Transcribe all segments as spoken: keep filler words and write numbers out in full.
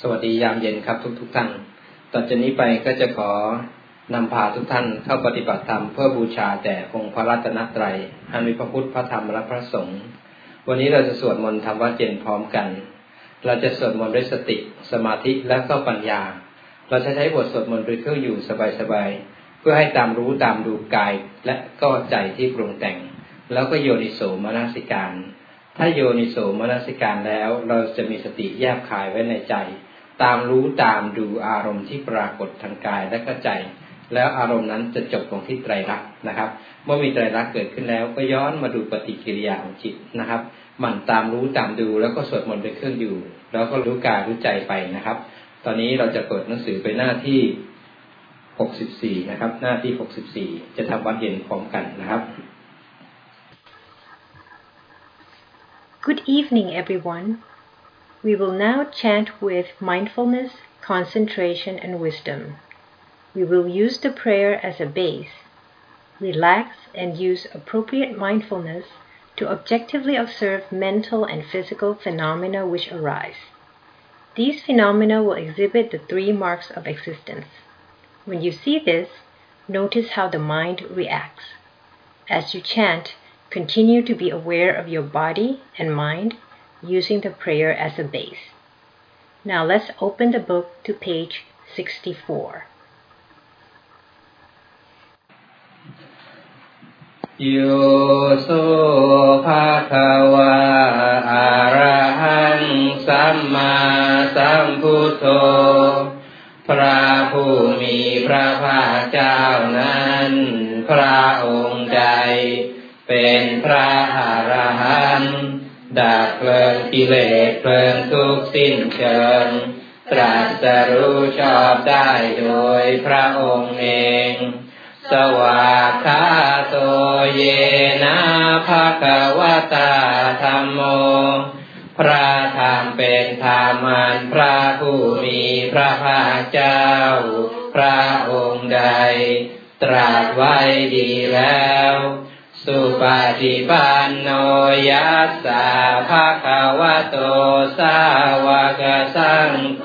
สวัสดียามเย็นครับทุกทุกท่านต่อจากนี้ไปก็จะขอนำพาทุกท่านเข้าปฏิบัติธรรมเพื่อบูชาแด่องค์พระรัตนตรัยอันมีพระพุทธพระธรรมและพระสงฆ์วันนี้เราจะสวดมนต์ธรรมวัจเจนพร้อมกันเราจะสวดมนต์ด้วยสติสมาธิและก็ปัญญาเราจะใช้บทสวดมนต์เป็นเครื่องอยู่สบายๆเพื่อให้ตามรู้ตามดูกายและก็ใจที่ปรุงแต่งแล้วก็โยนิโสมนสิการถ้าโยนิโสมนสิการแล้วเราจะมีสติแยบคายไว้ในใจตามรู้ตามดูอารมณ์ที่ปรากฏทางกายและก็ใจแล้วอารมณ์นั้นจะจบลงที่ไตรลักษณ์นะครับเมื่อมีไตรลักษณ์เกิดขึ้นแล้วก็ย้อนมาดูปฏิกิริยาของจิตนะครับหมั่นตามรู้ตามดูแล้วก็สวดมนต์เป็นเครื่องอยู่แล้วก็รู้กายรู้ใจไปนะครับตอนนี้เราจะเปิดหนังสือไปหน้าที่หกสิบสี่นะครับหน้าที่หกสิบสี่จะทำวัดเย็นพร้อมกันนะครับ Good evening everyone. We will now chant with mindfulness, concentration and wisdom. We will use the prayer as a base. Relax and use appropriate mindfulness to objectively observe mental and physical phenomena which arise.These phenomena will exhibit the three marks of existence. When you see this, notice how the mind reacts. As you chant, continue to be aware of your body and mind using the prayer as a base. Now let's open the book to page sixty-four. Yo so bhagava arahang sammaSam Putho พระผู้มีพระภาคเจ้านั้นพระองค์ใดเป็นพระอรหันต์ดับเพลิงกิเลสเพลิงทุกข์สิ้นเชิงตรัสรู้ชอบได้โดยพระองค์เองสวากขาโตเยนะภควตาธัมโมพระธรรมเป็นธรรมัญพระผู้มีพระภาคเจ้าพระองค์ใดตรัสไว้ดีแล้วสุปฏิปันโนยัสสะภควโตสาวกสังโฆ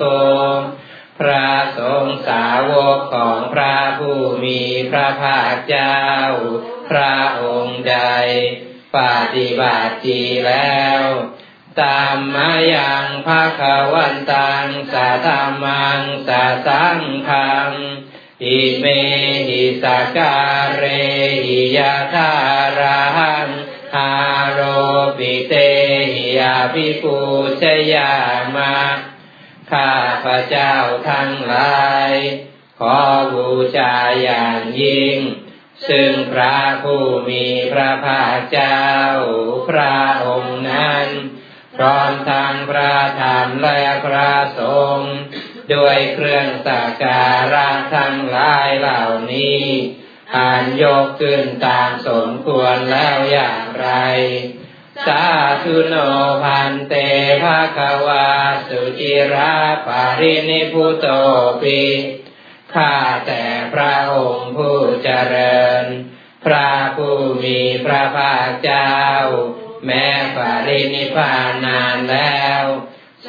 พระสงฆ์สาวกของพระผู้มีพระภาคเจ้าพระองค์ใดปฏิบัติดีแล้วตามมายังภควันตังสาธามังสาสังขังอิเมหิสการเรหิยะทารังอารปิเตหิอภิปูชยามะข้าพระเจ้าทั้งหลายขอบูชาอย่างยิ่งซึ่งพระผู้มีพระภาคเจ้าพระองค์นั้นพร้อมทางพระธรรมและพระสงฆ์ด้วยเครื่องสักการะทั้งหลายเหล่านี้อันยกขึ้นตามสมควรแล้วอย่างไรสาธุโนภันเตภควาสุจิราปรินิพพุโตปิข้าแต่พระองค์ผู้เจริญพระผู้มีพระภาคเจ้าแม้ปรินิพพานนานแล้ว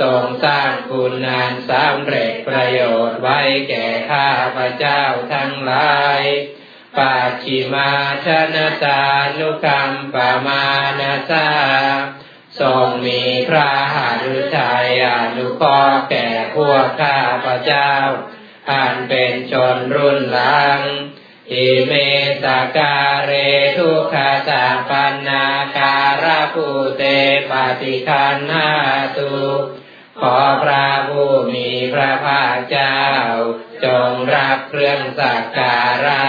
ทรงสร้างคุณงามสำเร็จประโยชน์ไว้แก่ข้าพเจ้าทั้งหลายปัจฉิมาชนตานุกัมปมานะสาทรงมีพระหฤทัยอนุเคราะห์แก่พวกข้าพเจ้าอันเป็นชนรุ่นหลังอิเมสการเรทุกขสัพพนาการะภูเตปฏิคันหาตุขอพระผู้มีพระภาคเจ้าจงรับเครื่องสักการะ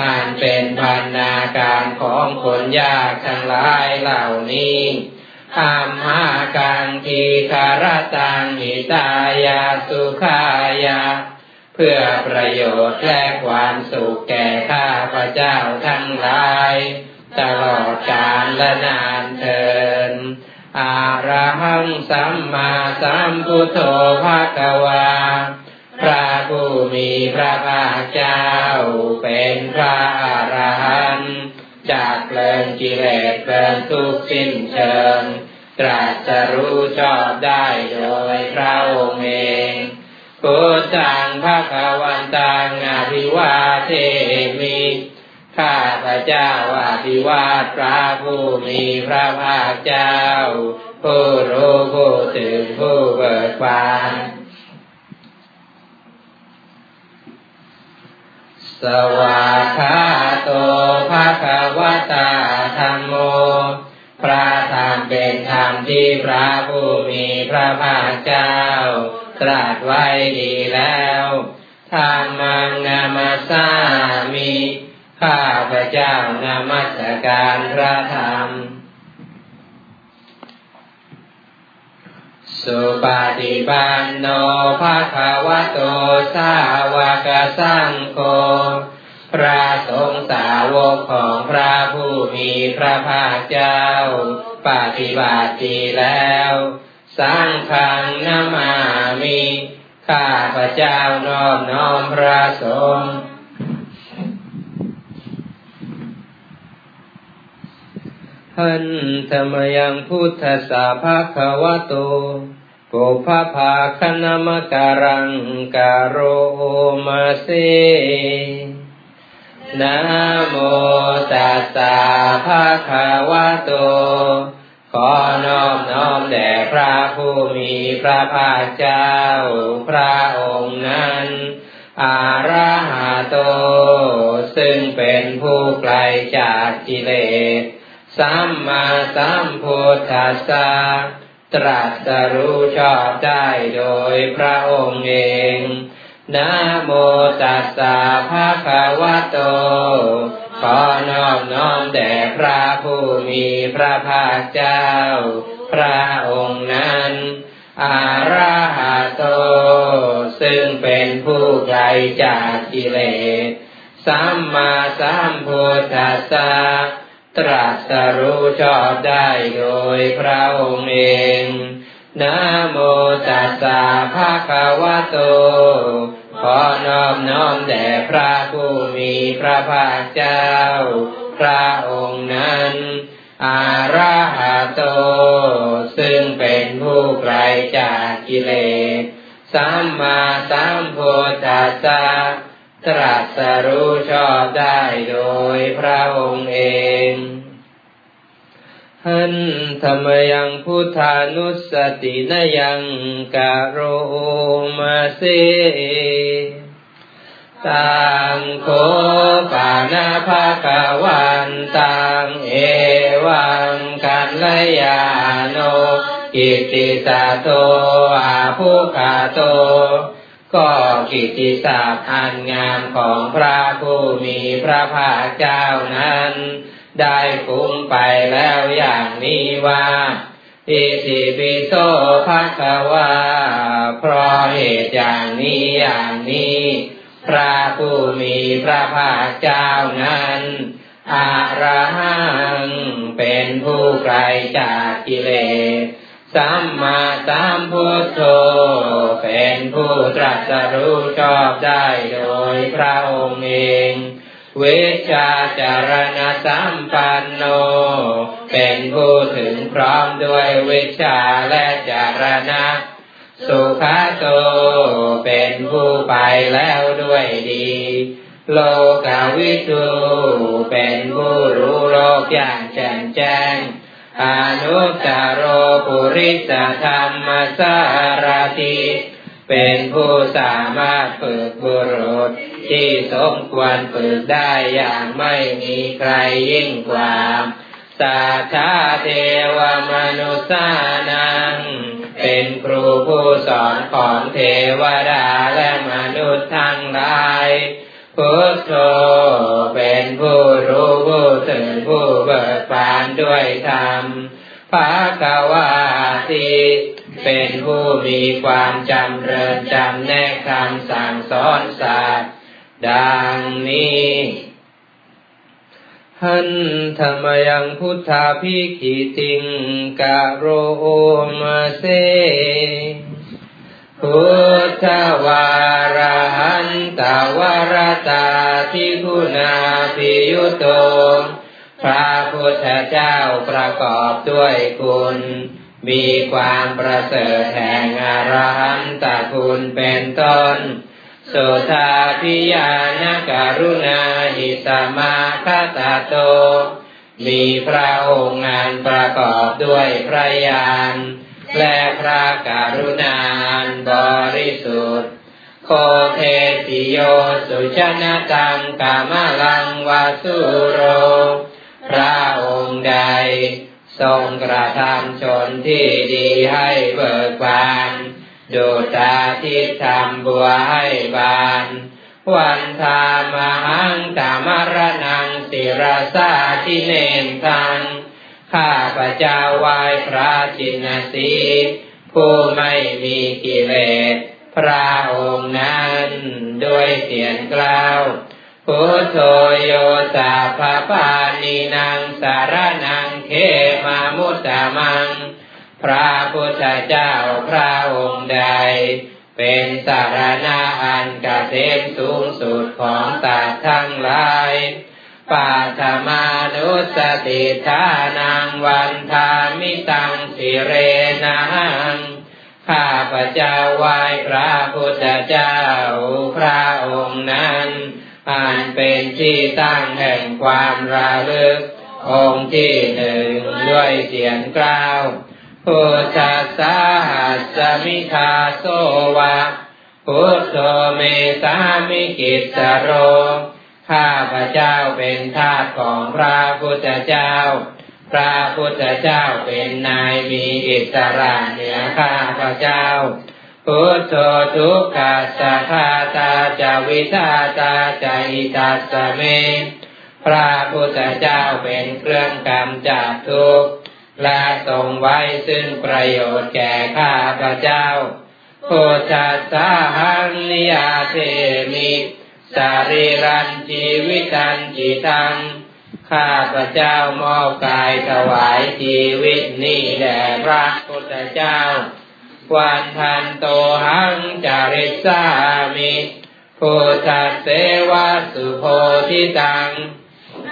อันเป็นบรรณาการของคนยากทั้งหลายเหล่านี้ธัมมากังทีคารตังหิตายาสุขายาเพื่อประโยชน์และความสุขแก่ข้าพเจ้าทั้งหลายตลอดกาลและนานเทินอะระหังสัมมาสัมพุทโธภะคะวาพระผู้มีพระภาคเจ้าเป็นพระอรหันต์จากเพลิงกิเลสเพลิงทุกข์สิ้นเชิงตรัสรู้ชอบได้โดยพระองค์เอง พุทธังภควาตังอาภิวาเทมิข้าพระเจ้าอาภิวาทพระผู้มีพระภาคเจ้าผู้รู้ผู้ตื่นผู้เบิกบานสวากขาโตภควตาธัมโมพระธรรมเป็นธรรมที่พระผู้มีพระภาคเจ้าตรัสไว้ดีแล้วธัมมังนามัสสามิข้าพระเจ้านมัสการพระธรรมสุปฏิปันโนภควโตสาวกสังโฆพระสงฆ์สาวกของพระผู้มีพระภาคเจ้าปฏิบัติดีแล้วสังฆังนะมามิข้าพระเจ้านอบน้อมพระสงฆ์หันธรรมยังพุทธสาภควโตปุพพาคณมการังการโอมาเสนะโมตัสสะภควโตขอนอบน้อมแด่พระผู้มีพระภาคเจ้าพระองค์นั้นอะระหะโตซึ่งเป็นผู้ไกลจากกิเลสสัมมาสัมพุทธัสสะตรัสรู้ชอบได้โดยพระองค์เองนะโมตัสสะภะคะวะโตขอนอบน้อมแด่พระผู้มีพระภาคเจ้าพระองค์นั้นอะระหะโตซึ่งเป็นผู้ไกลจากกิเลสสัมมาสัมพุทธัสสะตรัสรู้ชอบได้โดยพระองค์เองนะโมตัสสะภะคะวะโตขอนอบน้อมแด่พระผู้มีพระภาคเจ้าพระองค์นั้นอะระหะโตซึ่งเป็นผู้ไกลจากกิเลสสัมมาสัมพุทธัสสะตรัสรู้ชอบได้โดยพระองค์เองหันธรรมยังพุทธานุสตินยังกะโรมาเสตังโคปานาภควันตังเอวังกัลยาโนกิตติสะโตอาภุคาโตก็กิตติศัพท์อันงามของพระผู้มีพระภาคเจ้านั้นได้คุ้มไปแล้วอย่างนี้ว่าอิติปิโสภควาเพราะเหตุอย่างนี้อย่างนี้พระผู้มีพระภาคเจ้านั้นอะระหังเป็นผู้ไกลจากกิเลสสัมมาสัมพุทโธเป็นผู้ตรัสรู้ชอบได้โดยพระองค์เองวิชาจารณสัมปันโนเป็นผู้ถึงพร้อมด้วยวิชาและจารณะสุขโตเป็นผู้ไปแล้วด้วยดีโลกวิทูเป็นผู้รู้โลกอย่างแจ่มแจ้งอนุตตโรปุริสธรรมสารติเป็นผู้สามารถฝึกบุรุษที่สมควรฝึกได้อย่างไม่มีใครยิ่งกว่าสัทธาเทวมนุสานังเป็นครูผู้สอนของเทวดาและมนุษย์ทั้งหลายพุทโธเป็นผู้รู้ผู้ตื่นผู้เบิกบานด้วยธรรมภควติเป็นผู้มีความจำเริญจำแนกคำสั่งสอนสัตว์ดังนี้หันธรรมยังพุทธาภิกิติงกะโรมาเสพุทธวาระหันตวรตาภิกขุนาภิยุโตพระพุทธเจ้าประกอบด้วยคุณ มีความประเสริฐแห่งอรหันตคุณเป็นต้นสุทาพิยานกรุณาหิตมาคตาโตมีพระองค์งานประกอบด้วยพระญาณและพระกรุณาอันบริสุทธิ์โคเทติโยสุชนะตังกามลังวาสุโรพระองค์ใดทรงกระทำชนที่ดีให้เบิกบานดุจตาที่ทำบัวให้บานวันธามหังตามรณังศิรสาทิเนนทังข้าพระเจ้าไหว้พระชินสีผู้ไม่มีกิเลสพระองค์นั้นด้วยเสียงกล่าวพุทโธโยสัพพปานินังสารนังเขมามุตตมังพระพุทธเจ้าพระองค์ใดเป็นสารณะอันเกษมสูงสุดของสัตว์ทั้งหลายปัทมานุสติทานังวันทามิตังสิเรนังข้าพระเจ้าไหว้พระพุทธเจ้าพระองค์นั้นอันเป็นที่ตั้งแห่งความระลึกองค์ที่หนึ่งด้วยเสียงกล่าวพุทธสาหัสสมิทาโสวะพุทโธเมสามิกิสโรข้าพระเจ้าเป็นทาสของพระพุทธเจ้าพระพุทธเจ้าเป็นนายมีอิสระเหนือข้าพระเจ้าพุทโธทุกขัสสะคาตาจาวิทาตาจาอิทัสสะเมพระพุทธเจ้าเป็นเครื่องกำจัดทุกข์และทรงไว้ซึ่งประโยชน์แก่ข้าพระเจ้าพุทธัสสะหังนิยเทมิสรีรันชีวิตันจิตังข้าพระเจ้ามอบกายถวายชีวิตนี้แด่พระพุทธเจ้าวันทันโตหังจาริสามิพุทธเสวะสุโพธิตัง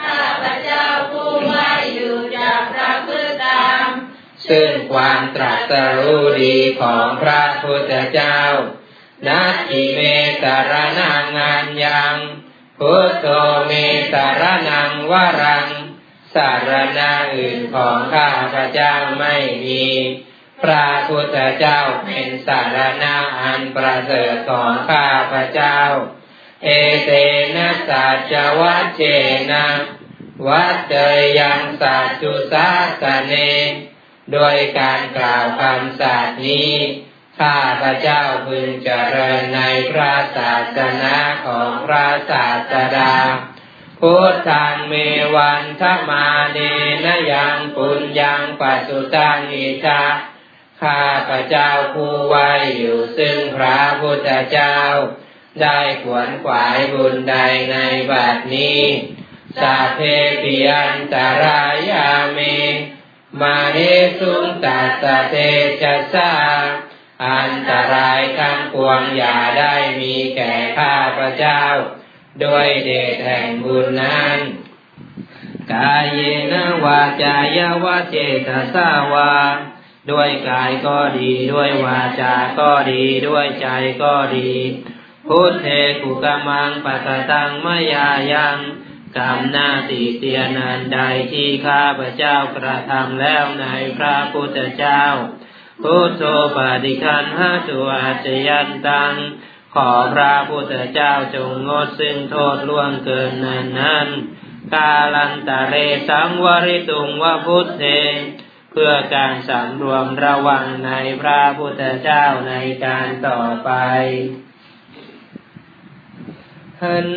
ข้าพระเจ้าผู้ไม่อยู่จากพระพุทธตามซึ่งความตรัสรู้ดีของพระพุทธเจ้านัตถิเมสรณังอัญญังพุทโธเมสรณังวรังสารณะอื่นของข้าพระเจ้าไม่มีพระพุทธเจ้าเป็นสารณะอันประเสริฐของข้าพระเจ้าเอเตนะสัจจวัจเจนะวัจเจยังสัจจุสาสเนโดยการกล่าวคำสัตย์นี้ข้าพระเจ้าพึงเจริญในพระศาสนาของพระศาสดาพุทธังเมวันทมาเนนะยังปุญญังปัสสุตังอิชาข้าพระเจ้าผู้ไว้อยู่ซึ่งพระพุทธเจ้าได้ขวนขวายบุญใดในบัดนี้สัพเพปิอันตรายามิมาเนสุงตัสสะเตจัสสะอันตรายทั้งปวงอย่าได้มีแก่ข้าพระเจ้าด้วยเดชแห่งบุญนั้นกายเยนะวาจายะวะเจตสาวาด้วยกายก็ดีด้วยวาจาก็ดีด้วยใจก็ดีพุทเทกุกามังปัสตังมายายังกรรมหน้าที่เตียนันใดที่ข้าพระเจ้ากระทำแล้วในพระพุทธเจ้าพุทโธปฏิคันหาสุอาจยันตังขอพระพุทธเจ้าจงงดซึ่งโทษล่วงเกินนั้นนั้นกาลันตะเรสังวริตุงวะพุทเทเพื่อการสำรวมระวังในพระพุทธเจ้าในการต่อไปหัน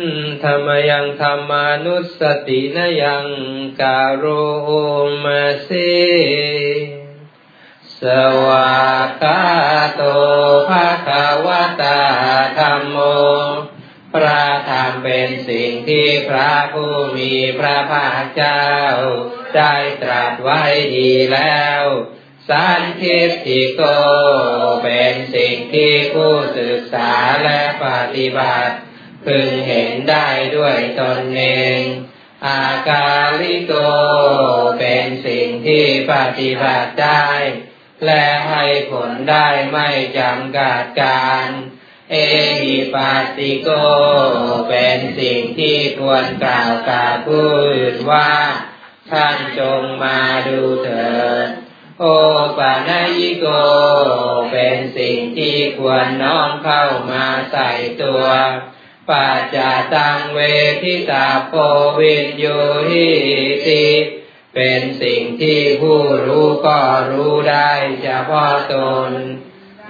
ธรรมยังธรรมานุสตินะยังกาโรโอมะเสสวากาโตภะคะวะตาธัมโมพระธรรมเป็นสิ่งที่พระผู้มีพระภาคเจ้าได้ตรัสไว้ดีแล้วสันทิฏฐิโกเป็นสิ่งที่ผู้ศึกษาและปฏิบัติพึงเห็นได้ด้วยตนเองอากาลิโกเป็นสิ่งที่ปฏิบัติได้ และให้ผลได้ไม่จำกัดการเอหิปัสสิโกเป็นสิ่งที่ควรกล่าวกับผู้อื่นว่าท่านจงมาดูเถิดโอปนยิโกเป็นสิ่งที่ควรน้อมเข้ามาใส่ตัวปัจจตังเวทิตาโพวินยูหิติเป็นสิ่งที่ผู้รู้ก็รู้ได้เฉพาะตน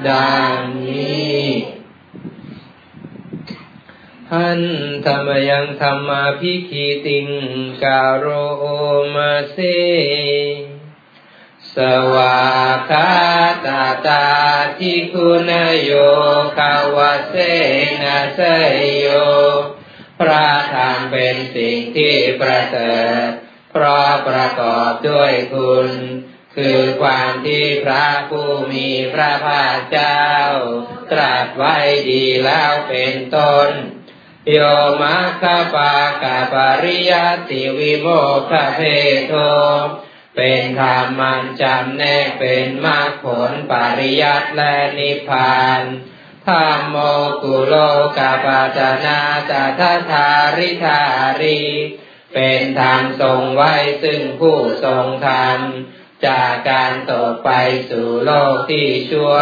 ดังนี้หันธรรมยังธรรมาภิคีติงการโรมาเสสวากาตาตาทิคุณโยคาวเสนาเสยโยพระธรรมเป็นสิ่งที่ประเสริฐเพราะประกอบด้วยคุณคือความที่พระผู้มีพระภาคเจ้าตรัสไว้ดีแล้วเป็นต้นโยมัคคปากะปริยัติวิโมกขะเพโทเป็นธรรมมันจำแนกเป็นมรรคผลปริยัติและนิพพานธัมโมกุโลกะปัจจนาสัทธาริธารีเป็นธรรมทรงไว้ซึ่งผู้ทรงธรรมจากการตกไปสู่โลกที่ชั่ว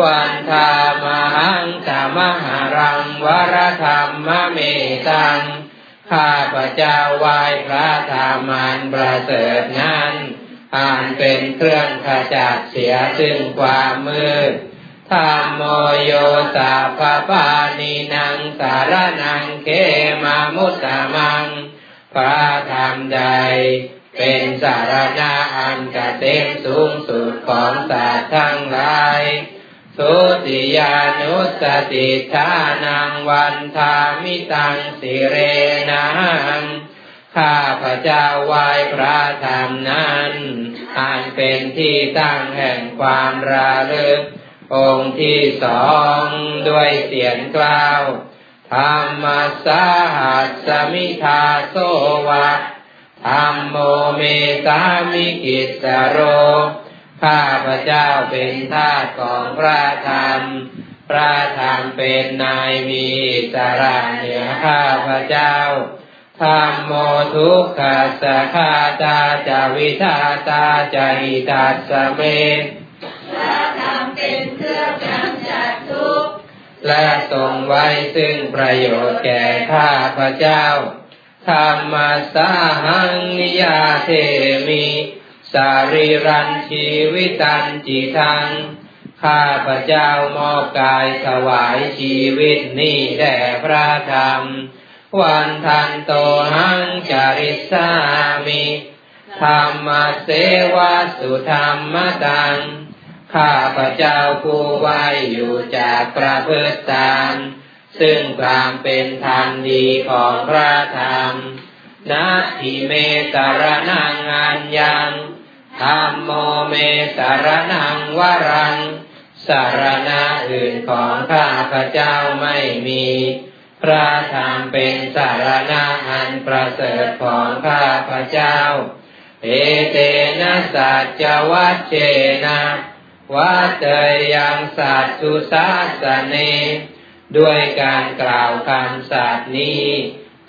วันธามหังธามหารังวรธรรมเมตังข้าพเจ้าไหว้พระธรรมอันประเสริฐนั้นอ่านเป็นเครื่องขจัดเสียซึ่งความมืดธรรมโมโยสัพพปานินังสารนังเขมามุตตมังพระธรรมใดเป็นสารณะอันเกษมสูงสุดของสัตว์ทั้งหลายสุติยานุสติทานังวันธามิตังสิเรนังข้าพเจ้าไหว้พระธรรมนั้นอันเป็นที่ตั้งแห่งความระลึกองค์ที่สองด้วยเสียงกล่าวธัมมัสสะหัสสมิทาโสวะธัมโมเมสามิกิสสโรข้าพเจ้าเป็นทาสของพระธรรมพระธรรมเป็นนายมีอิสระเหนือข้าพเจ้าธัมโมทุกขัสสะคาตาจาวิทาตาจาหิตัสสะเมพระธรรมเป็นเครื่องกำจัดทุกข์และทรงไว้ซึ่งประโยชน์แก่ข้าพเจ้าธัมมัสสหังนิยาเทมิสารีรันชีวิตันจิทังข้าพเจ้ามอบกายถวายชีวิตนี้แด่พระธรรมวันทันโตหังจาริสามิธัมมเสวะสุธัมมตังข้าพเจ้าผู้ไว้อยู่จากประพฤติตามซึ่งความเป็นธรรมดีของพระธรรมนะทิเมสารนังอัญญังธัมโมเมสารนังวรังสารณะอื่นของข้าพเจ้าไม่มีพระธรรมเป็นสารณะอันประเสริฐของข้าพเจ้าเอเตนะสัจจวัชเชนะวัตเตยังสัจจุสาสเนด้วยการกล่าวคำสัตย์นี้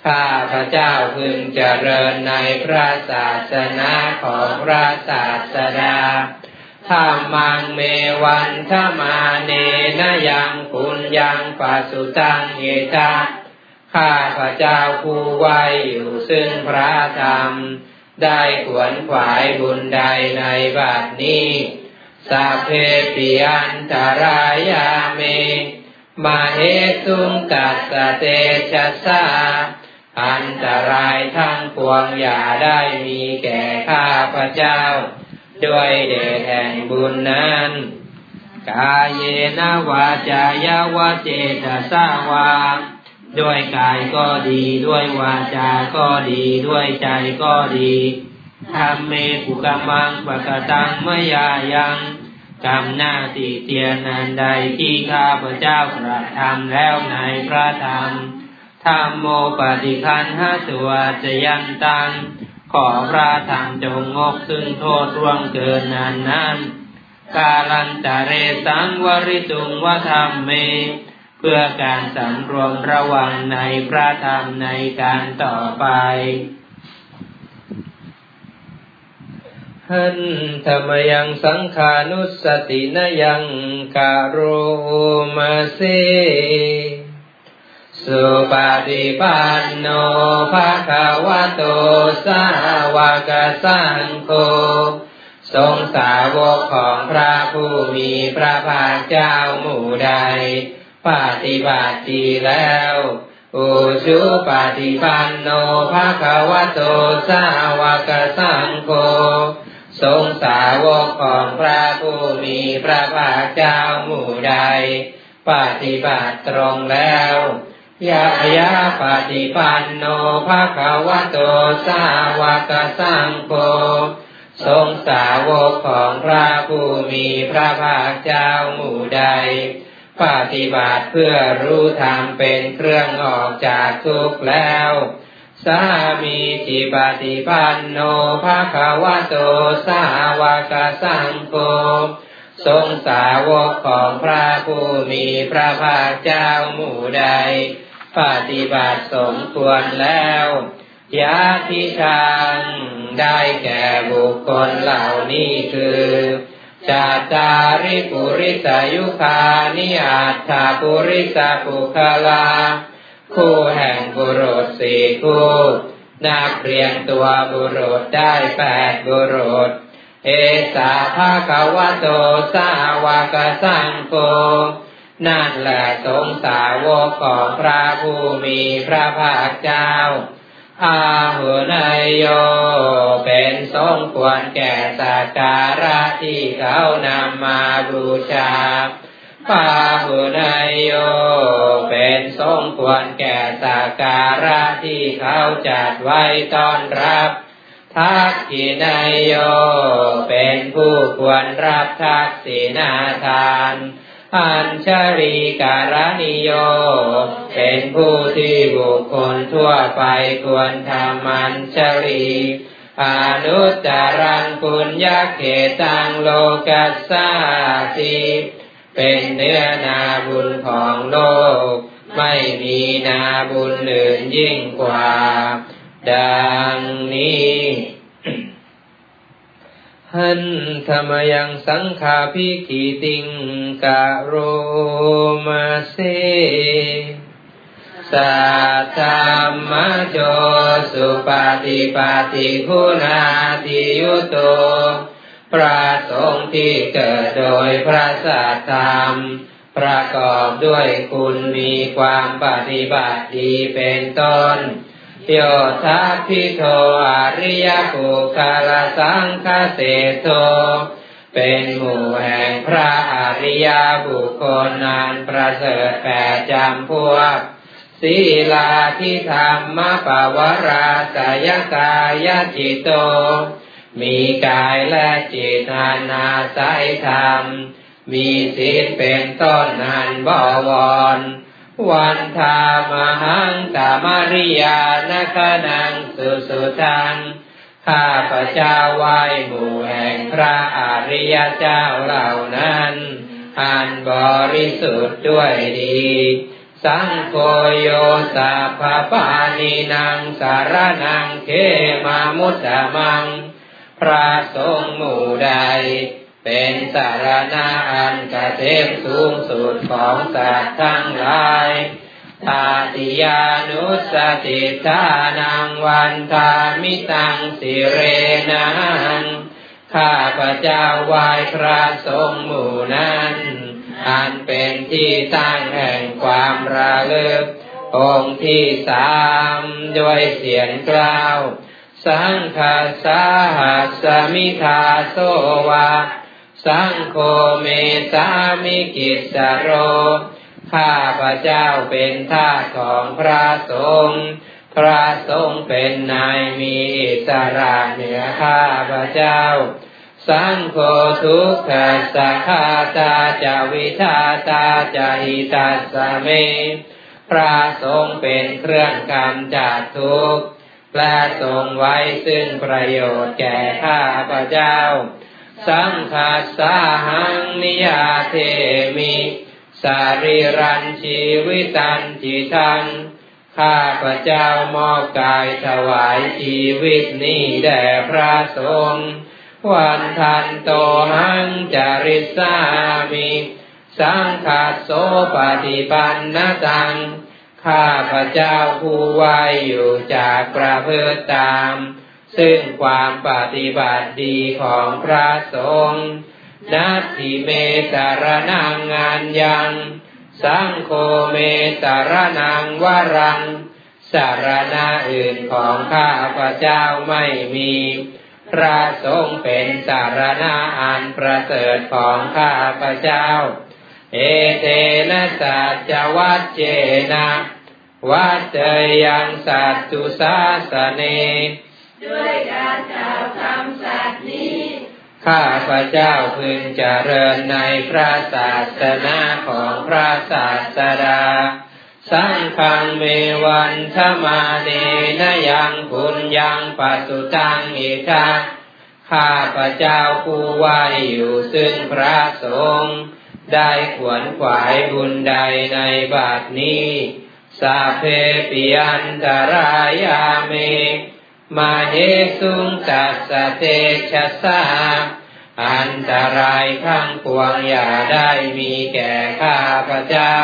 ข้าพระเจ้าพึงเจริญในพระศาสนาของพระศาสดาธัมมังเมวันธมาเนนะยังปุญญังปัสสุตังเอตะข้าพระเจ้าผู้ไว้อยู่ซึ่งพระธรรมได้ขวนขวายบุญใดในบัดนี้สัพเพปิอันตรายาเมมาเหตุงกัสสเตชัสสะอันตรายทั้งปวงอย่าได้มีแก่ข้าพเจ้าด้วยเดชแห่งบุญนั้นกายเยนะวาจายาวาเจตสาวาด้วยกายก็ดีด้วยวาจาก็ดีด้วยใจก็ดีธัมเมกุกัมมังปะกตังมะยายังกรรมหน้าที่เตียนอันใดที่ข้าพเจ้ากระทำแล้วในพระธรรมธัมโมปฏิคันหสุวาจยันตังขอพระธรรมจงงกซึ่งโทษร่วงเกินนั้นนั้น กาลันตะเรสังวริตุงวะธรรมเมเพื่อการสำรวมระวังในพระธรรมในการต่อไปหันธรรมยังสังขานุสตินยังกะโรมาเสสุปฏิปันโนภะคะวะโตสาวกสังโฆทรงสาวกของพระผู้มีพระภาคเจ้าหมู่ใดปฏิบัติดีแล้วอุชุปฏิปันโนภะคะวะโตสาวกสังโฆทรงสาวกของพระผู้มีพระภาคเจ้าหมู่ใดปฏิบัติตรงแล้วยะยะปฏิปันโนภะคะวะโตสาวกสังโฆทรงสาวกของพระผู้มีพระภาคเจ้าหมู่ใดปฏิบัติเพื่อรู้ธรรมเป็นเครื่องออกจากทุกข์แล้วสามีจิปฏิปันโนภะคะวะโตสาวกสังโฆทรงสาวกของพระผู้มีพระภาคเจ้าหมู่ใดปฏิบัติสมควรแล้วยะทิชังได้แก่บุคคลเหล่านี้คือจาตาริปุริสายุคานิอัตถาปุริสาปุคลาคู่แห่งบุรุษสี่คู่นับเรียงตัวบุรุษได้แปดบุรุษเอสาภะคะวะโตสาวกสังโฆนั่นแหละสงสาวกของพระผู้มีพระภาคเจ้าอาหุนายโยเป็นสมควรแก่สักการะที่เขานำมาบูชาปาหุนายโยเป็นสมควรแก่สักการะที่เขาจัดไว้ต้อนรับทักขิณายโยเป็นผู้ควรรับทักษิณาทานอัญชลีการณิโยเป็นผู้ที่บุคคลทั่วไปควรทำอัญชลีอนุตตรังปุญญเขตังโลกัสสาติเป็นเนื้อนาบุญของโลกไม่มีนาบุญอื่นยิ่งกว่าดังนี้หันธรรมยังสังขาภิกขิติงกะโรมาเสสัทธัมมโจสุปฏิปฏิคุณาติยุโตพระสงฆ์ที่เกิดโดยพระสัทธรรมประกอบด้วยคุณมีความปฏิบัติดีเป็นต้นโยธาภิโทอริยกุคลสังฆเสโสเป็นหมู่แห่งพระอริยบุคคลนานประเสริฐแก่จำพวกศีลาธิธรรมปวราสยกายจิตโตมีกายและจิตอานาศัยธรรมมีศีลเป็นต้นอันบวรวันธามหังตามริยานะขนังสุสุทังข้าพเจ้าไหว้หมู่แห่งพระอริยเจ้าเหล่านั้นอันบริสุทธิ์ด้วยดีสังโฆโยสัพพปานินังสารนังเขมามุตตมังพระสงฆ์หมู่ใดเป็นสารณะอันเกษมสูงสุดของสัตว์ทั้งหลายตาติยานุสติทานังวันทามิตังสิเรนังข้าพเจ้าไหว้พระสงฆ์หมู่นั้นอันเป็นที่ตั้งแห่งความระลึกองค์ที่สามด้วยเสียงกล่าวสังฆาสาหัสสมิทาโสวะสังโฆเมสามิกิสสโรข้าพระเจ้าเป็นทาสของพระสงฆ์พระสงฆ์เป็นนายมีอิสระเหนือข้าพระเจ้าสังโฆทุกขสัคขาตาจวิทาตาจหิตัสสะเมพระสงฆ์เป็นเครื่องกำจัดทุกข์และทรงไว้ซึ่งประโยชน์แก่ข้าพระเจ้า สังขัสสาหังนิยาเทมิสารีรันชีวิตันจิตังข้าพระเจ้ามอบกายถวายชีวิตนี้แด่พระสงฆ์วันทันโตหังจริสามิสังขัสโสปฏิปันนตังข้าพระเจ้าผู้ไว้อยู่จากประพฤติตามซึ่งความปฏิบัติดีของพระสงฆ์นัตถิเมสรณังอัญญังสังโฆเมสรณังวรังสรณะอื่นของข้าพระเจ้าไม่มีพระสงฆ์เป็นสรณะอันประเสริฐของข้าพระเจ้าเอเตนะสัจวัจเจนะวัจเจยังสัตตุสาสเนด้วยการกล่าวคำสัตย์นี้ข้าพระเจ้าพึงเจริญในพระศาสนาของพระศาสดาสังฆังเมวันธมาเนนะยังปุญญังปัสสุตังอิทาข้าพระเจ้าผู้ไหวอยู่ซึ่งพระสงฆ์ได้ขวนขวายบุญใดในบัดนี้สาเพปิยันตรายาเมมาเหสุงตัสสะเตชะสาอันตรายทั้งปวงอย่าได้มีแก่ข้าพระเจ้า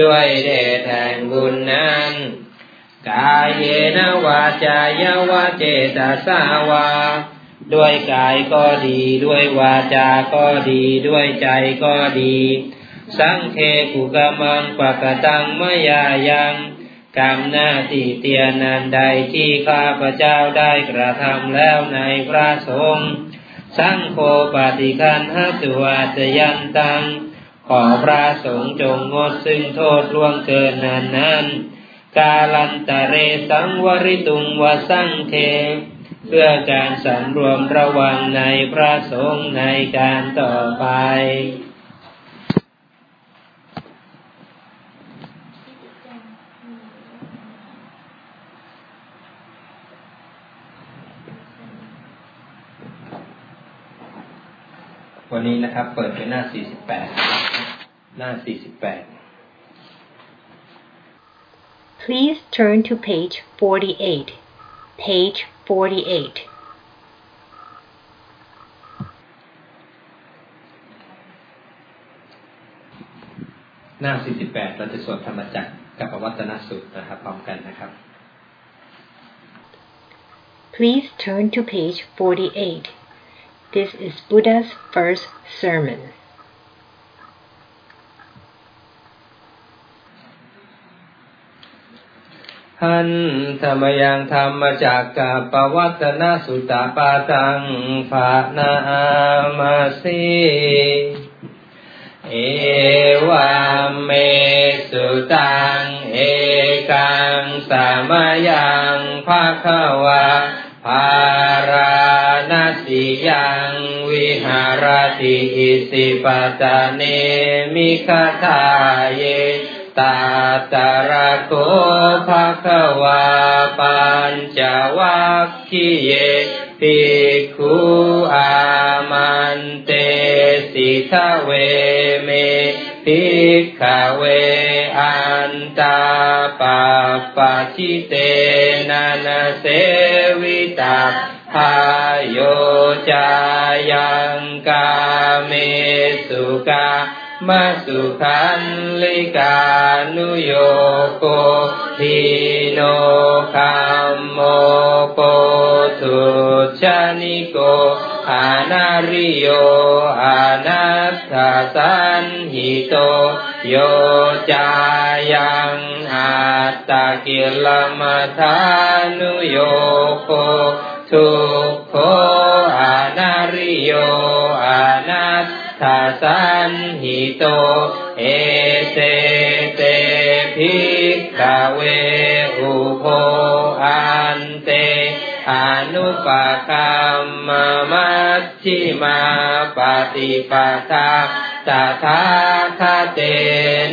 ด้วยเดชแห่งบุญนั้นกายเยนะวาจายวะเจตสาวาด้วยกายก็ดีด้วยวาจาก็ดีด้วยใจก็ดีสังเคกุกะมังปะกะตังมะยายังกรรมหน้าที่เตียนานใดที่ข้าพเจ้าได้กระทำแล้วในพระสงฆ์สังโฆปฏิคันหตุวาจยันตังขอพระสงฆ์จงงดซึ่งโทษล่วงเกินนั้นนั้นกาลันตะเรสังวริตุงวะสังเทเพื่อการสำรวมระวังในพระสงฆ์ในการต่อไปวันนี้นะครับเปิดไปหน้าสี่สิบแปดหน้าสี่สิบแปด Please turn to page forty-eight page forty-eight หน้าสี่สิบแปดเราจะสวดธรรมจักรกับอวัตตนสูตรนะครับพร้อมกันนะครับ Please turn to page forty-eight This is Buddha's first sermon. หันธรรมยังธรรมจักกัปปวัตตนสุตตปาตังภะนะมาสิเอวามเมสุตังเอกังสามยังภะคะวะภารานสิยังวิหารติอิสิปตะเนมิคทาเยตาตระโกภควาปัญจวัคคีเยภิกขุอามันเตสิทเวเมภิกขเวอันตาปปัจฉิเตนะนะเสวิตาหายโยจายังกาเมสุกามาสุขันลิกานุโยโกทิโนคัมโมโกสุชานิโกอานาริโยอานัตถสันหิโตโยจายังอัตตกิลมัฏฐานุโยโกทุกโขอานาริโยอานัตถสันหิโตเอเตเตภิกขเวอุโภอันเตอนุปกัมมมัชฌิมาปฏิปทาตถาคเต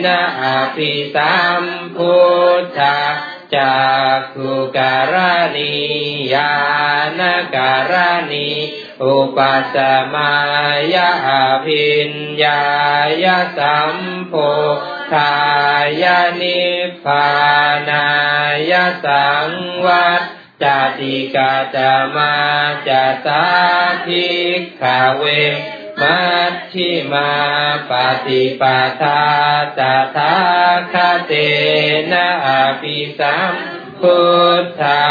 นะอภิสัมพุทธา จากุการณียานการณีอุปัสมายะอภิญญายะสัมโพธายะนิพพานายะสังวัฏจติกาตมาจตาภิกขเวมัชฌิมาปฏิปทาตถาคตนะอภิสัมพุทธา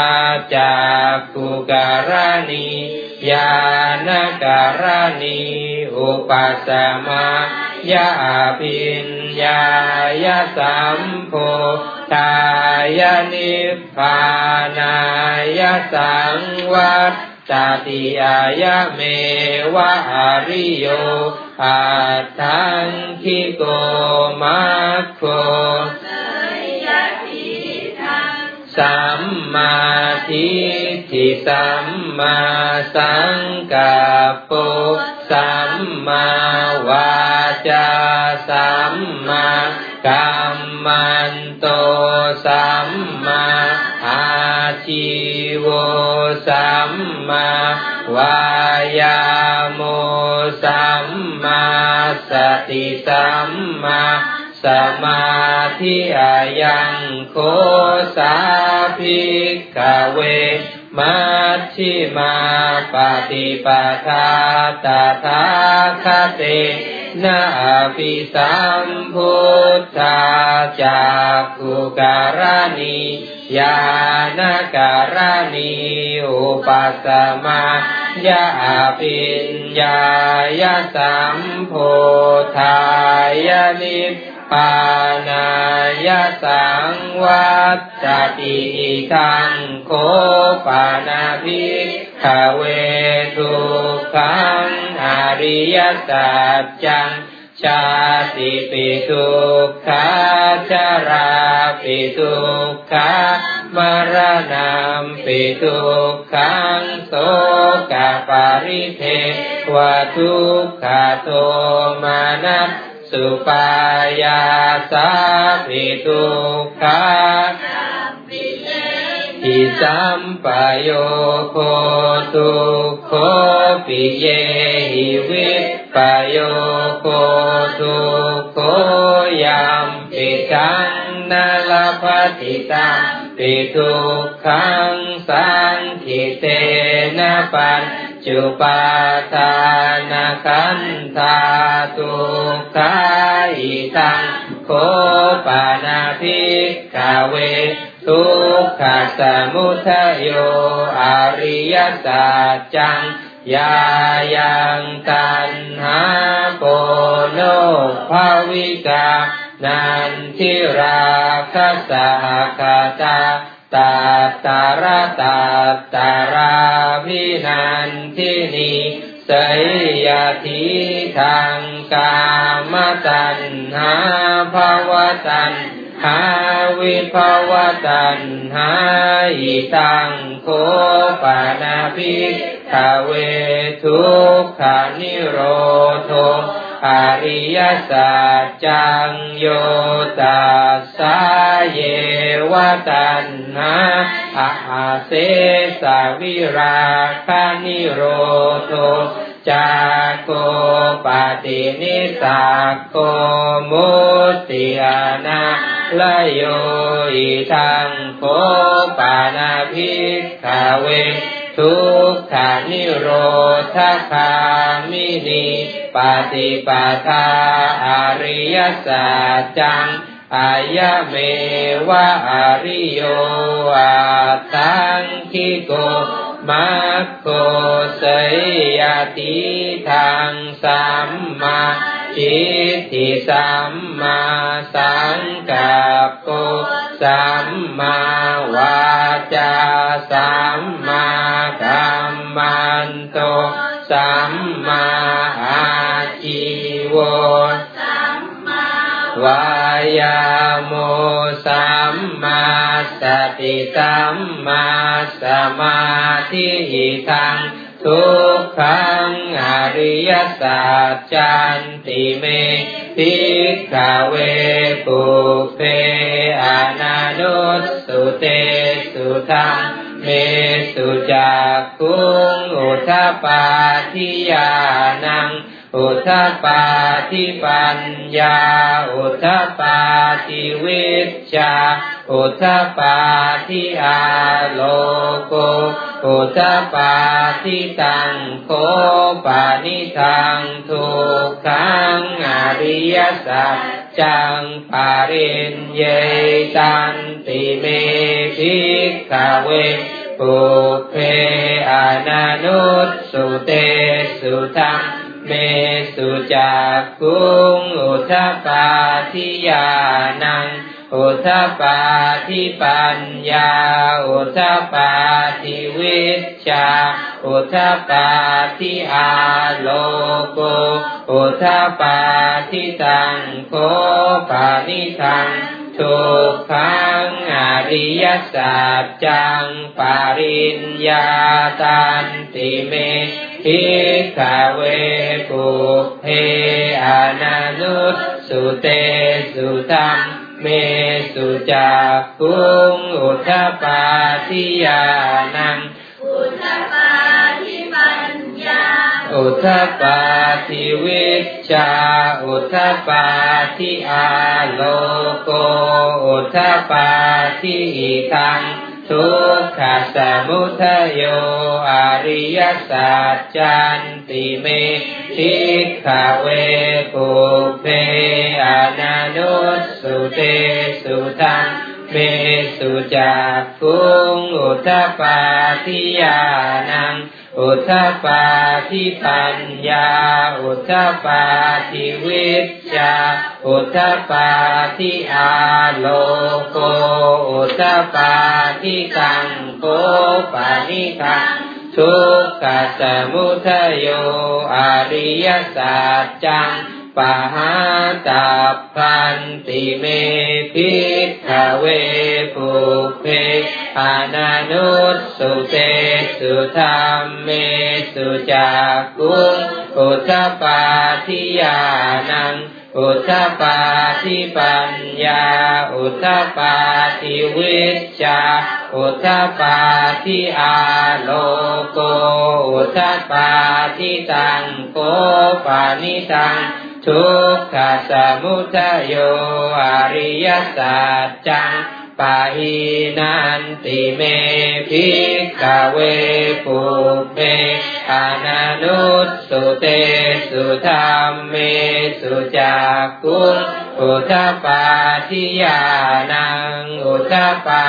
จักขุการณีญาณการณีอุปัสสมายะอภิญญายะสัมโพธายะนิพพานายะสังวัฏตติอายะเมวะอริโยอัตถังคิโกมัคโคสัมมาทิฏฐิสัมมาสังกัปโปสัมมาวาจาสัมมากัมมันโตสัมมาอาชีวสัมมาวายามโมสัมมาสติสัมมาสมาธิอายังโคสาภิกขเวมัชฌิมาปฏิปทาตถาคตนะอภิสัมพุทธาจักขุการณีญาณการณีอุปัสสมายะอภิญญายะสัมโพธายะนิพพานายะสังวัฏจติคังโคปนาภิกขเวทุกขังอริยสัจจังชาติปิทุกขาชราปิทุกขามรณะปิทุกขังโสกปริเทวทุกขโทมานัสสุปายาสาปิทุกขาอิสัมปโยโคทุกโคปิเยหิวิปโยโคทุกโคยัมปิกังนาลภัตติตังปิทุกขังสังขิเตนะปัญจุปาทานขันธาทุกขาอิทังโคปนาภิกขเวทุกขสมุทัยโยอริยสัจจังยายังตัณหาโปโนภวิกานันทิราคะสหะตาตัตตาระตัตตาราภินันทินีเสยยทิทางกามตัณหาภวตัณหาวิภวตัณหาอิตังโคปนาภิกขเวทุกขานิโรโธอริยสัจจังโยตัสสะเยวตัณหาอาเสสวิราคะนิโรโธจาโกปฏินิสาโกมุตติอนาละโยอิทังโคปนาภิกขเวทุกขานิโรธคามินีปฏิปทาอริยสัจจังอายะเมวะอริโยอัตถังคิโกมัคโคเสยยติทางสัมมาทิฏฐิสัมมาสังกัปโปสัมมาวาจาสัมมากัมมันโตสัมมาอาชีวสัมมาวายามโมสัมมาสติสัมมาสมาธิทังทุกขังอริยสัจจันติเมภิกขเวปุเพอนานุ สุเตสุธรรเมสุจักขุงอุทธัปปาทิญาณังอุทธัปปาทิปัญญาอุทธัปปาทิวิชชาอุทธัปปาทิอาโลโกอุทธัปปาทิสังโฆปานิทังทุกขังอริยสัจจังปาริญเยตันติเมภิกขเวปุเพอานันตุสุเตสุธรรมเมสุจักขุงอุทธัปปาทิญาณังอุทธัปปาทิปัญญาอุทธัปปาทิวิชชาอุทธัปปาทิอาโลโกอุทธัปปาทิสังโฆปานิทังทุกขังอริยสัจจังปาริญญาตันติเมภิกขเวปุเพอานันตุสุเตสุธรรมเมสุจักขุงอุทธัปปาทิญาณังอุทธัปปาทิปัญญาอุทธัปปาทิวิชชาอุทธัปปาทิอาโลโกอุทธัปปาทิอิทังทุกขสมุทัยโยอริยสัจจันติเมภิกขเวปุเพอานันตุสุเตสุธรรมเมสุจักขุงอุทธัปปาทิญาณังอุทธัปปาทิปัญญาอุทธัปปาทิวิชชาอุทธัปปาทิอาโลโกอุทธัปปาทิสังโฆปานิทังทุกขสมุทัยโยอริยสัจจังปะหาตัพพันติเมภิกขเวปุเพอานันตุสุเตสุธรรมเมสุจักขุงอุทธัปปาทิญาณังอุทธัปปา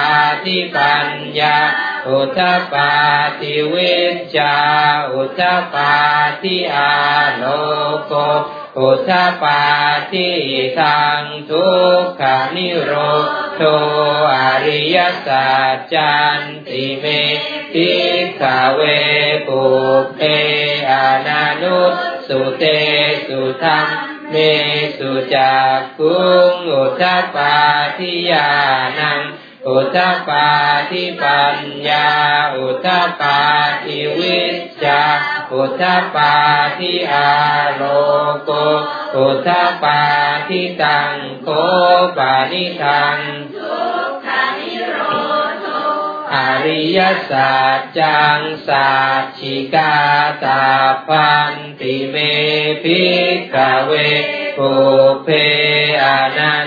ทิปัญญาอุทธัปปาทิวิชชาอุทธัปปาทิอาโลโกอุทธัปปาทิสังโฆปานิทังทุกขสมุทัยโยอริยสัจจังปะหินันติเมภิกขเวปุเพอานันตุสุเตสุธรรมเมสุจักขุงอุทธัปปาทิญาณังอุทธัปปาทิปัญญาอุทธัปปาทิวิชชาอุทธัปปาทิอาโลโกอุทธัปปาทิสังทุกขานิโรโธอริยสัจจันติเมภิกขเวปุเพอานันต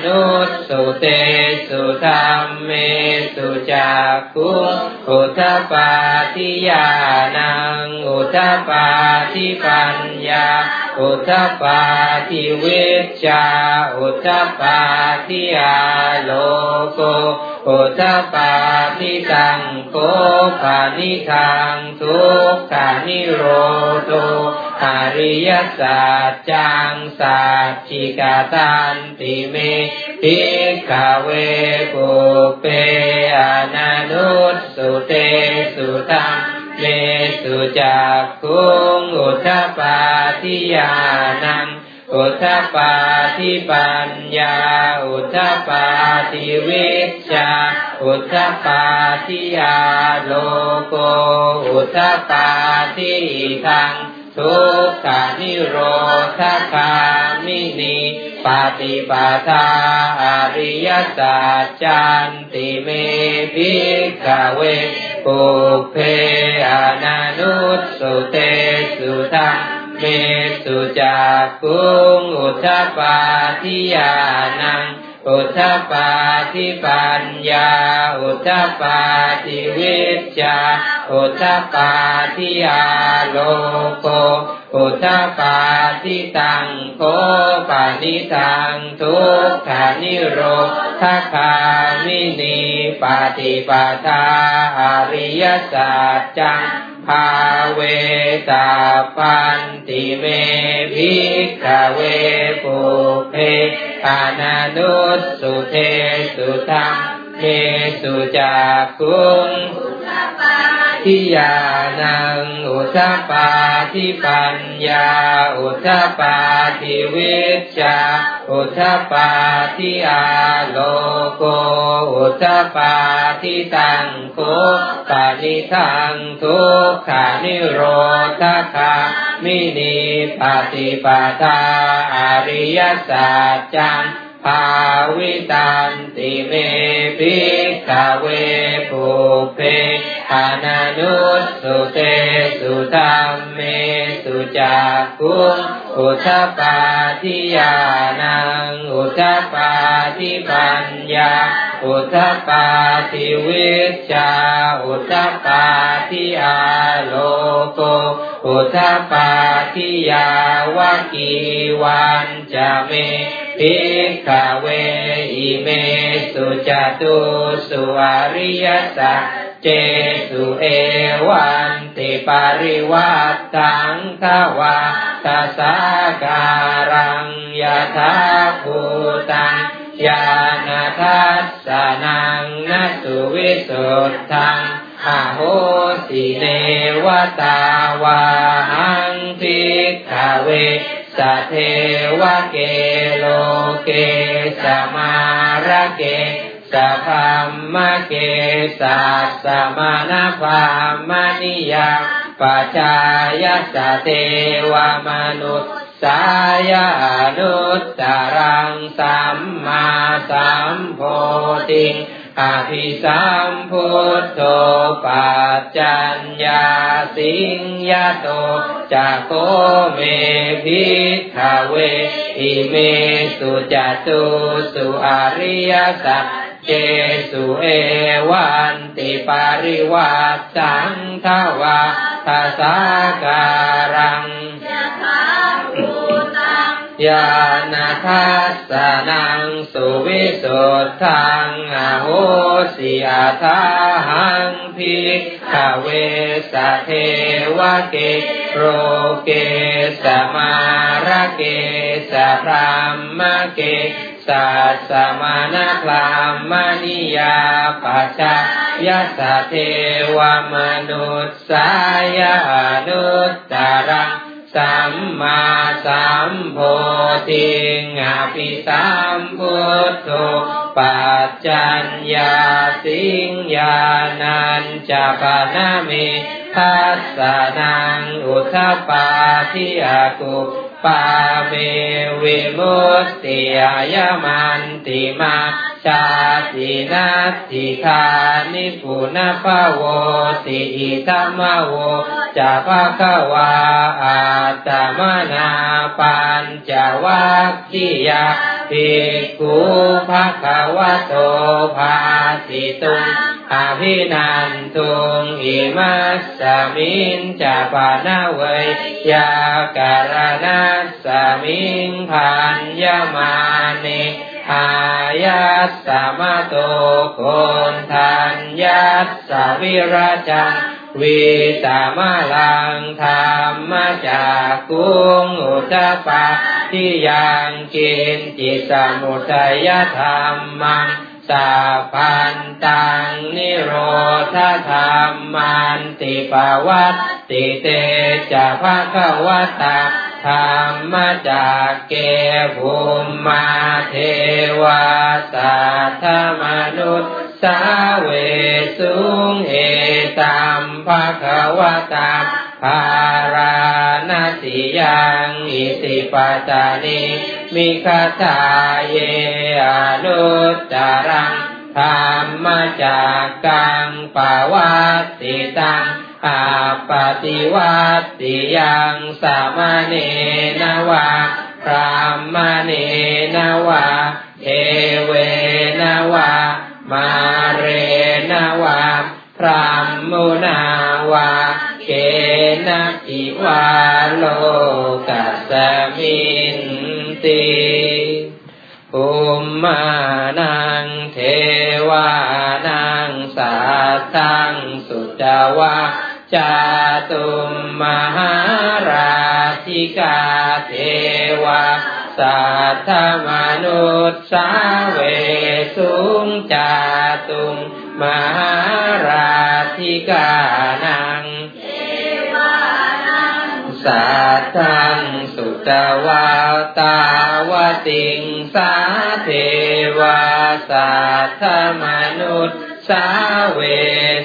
ุสุเตสุธรรมเมสุจักขุงอุทธัปปาทิญาณังอุทธัปปาทิปัญญาอุทธัปปาทิวิชชาอุทธัปปาทิอาโลโกอุทธัปปาทิสังโฆปานิทังทุกขานิโรโธอริยสัจจังสัจฉิกาตัพพันติเมภิกขเวปุเพอานันตุสุเตสุธรรมเมสุจักขุงอุทธัปปาทิญาณังอุทธัปปาทิปัญญาอุทธัปปาทิวิชชาอุทธัปปาทิอาโลโกอุทธัปปาทิสังโฆปานิทังทุกขานิโรโธอริยสัจจังสัจฉิกตันติเมภิกขเวปุเพอานันตุสุเตสุธรรมเมสุจักขุงอุทธัปปาทิญาณังอุทธัปปาทิปัญญาอุทธัปปาทิวิชชาอุทธัปปาทิอาโลโกอุทธัปปาทิทังทุกขานิโรธคา มินีปฏิปทาอริยสัจจันติเมภิกขเวปุพเพอนานุสสุเตสุตังเมสุจักขุงอุทธปาทิญาณังอุทธปาทิปัญญาอุทธปาทิวิชชาอุทธปาทิอาโลโกอุทธปาทิตังโคปานิตังทุกขานิโรธคามินีปฏิปทาอริยสัจจังภาเวตาปันติเมภิกขเวปุพเพอนานุสสุเตสุตังเมสุจักขุงอุทธปาทิญาณังอุทธปาทิปัญญาอุทธปาทิวิชชาอุทธปาทิอาโลโกอุทธปาทิตังโคปานิทังทุกขานิโรธคามินีปฏิปทาอริยสัจจังภาวิตันติเมภิกขเวปุพเพอนานุสสุเตสุธัมเมสุจักขุงอุทธปาทิญาณังอุทธปาทิปัญญาอุทธปาทิวิชชาอุทธปาทิอาโลโกอุทธปาทิยาวกีวันจะเมภิกขเวอิเมสุจตุสุอริยสัจเจสุเอวันติปริวัตตังทวาตัสสาการังยะถาภูตังญาณทัสสนังนัสสุวิสุทธังอโหสิเนวตาวาหังภิกขเวสัทเทวะเกโลเกสมาระเกสัพพมะเกสัสสมานภามนิยาปัจจายสัตเทวมนุสสายานุตตรังสัมมาสัมโพธิอภิสัมพุทโธปัจจัญญาสิงยโตจะโกเมภิกขเวอิเมสุจตุสุอริยสัจเจสุเอวันติปริวัตตังทวาทัสสาการังญาณทัสสนังสุวิสุทธังอโหสิอัฏฐาหังภิกขเวสัทเทวะเกโรเกสมาระเกสพรหมเกสัสสมานพรหมนิยาปัจจายสัตเทวมนุสสายานุตตรังสัมมาสัมโพธิอภิสัมพุทโธปัจจัญญาสิงญาณัญจปนะเมทัสสนังอุทธปาทิอากุปาเมวิมุตติอายมันติมาชาตินัตถิคานิปุณภโวติอิธัมมโวจะภควาอัตตมนาปัญจวัคคียาภิกขุภควโตภาสิตุงอภินันตุงอิมัสสมิงจะปานาเวยาการนัสสมิงพันยมานิอายัสสมโตโกณทัญยัสสวิราจังวิตามลังธรรมจักขุงอุทธปาทิยังกินจิสมุทัยธรรมังสัพพันตังนิโรธธรรมันติปวัตติเตจะภควตาธรรมจักเกภูมิมาเทวาสัทธมนุสสาเวสุงเอตัมภควตา ภารานาติยังอิติปัฏฐานิมิคทาเยอนุตตรังธรรมจักกังปวัตติตังอาปฏิวัตติยังสมเณนวะพรามเณนวะเทเวนวะมาเรนวะพรามมุนาวะเกณอิวาโลกัสมินติภูมานังเทวานังสัตตังสุจาวะจาตุมมหาราชิกาเทวะสัทธมนุสสาเวสุงจาตุมมหาราชิกานังเทวานังสัทธังสุจาวะตาวติงสาเทวะสัทธมนุสสาเว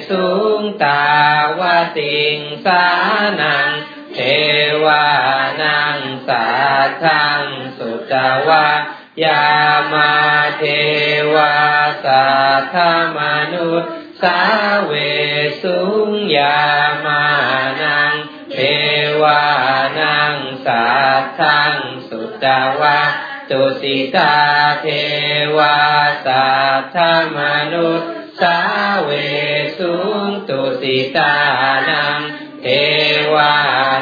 สุงตาวติงสานังเทวานังสัทธังสุจาวะยามาเทวาสัทธมนุสสาเวสุงยามานังเทวานังสัทธังสุจาวะตุสิตาเทวาสัทธมนุสสาเวสุงตุสิตานังเทวา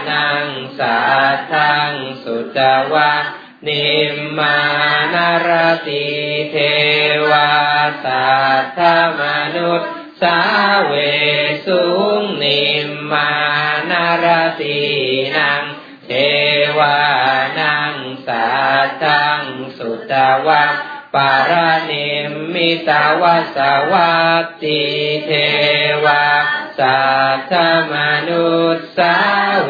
นังสัทธังสุจาวะนิมมานารติเทวาสัทธมนุสสาเวสุงนิมมานารตินังเทวานังสัทธังสุจาวะปารานิมมิตาวะสวัตติเทวะสัทธมนุสสาเว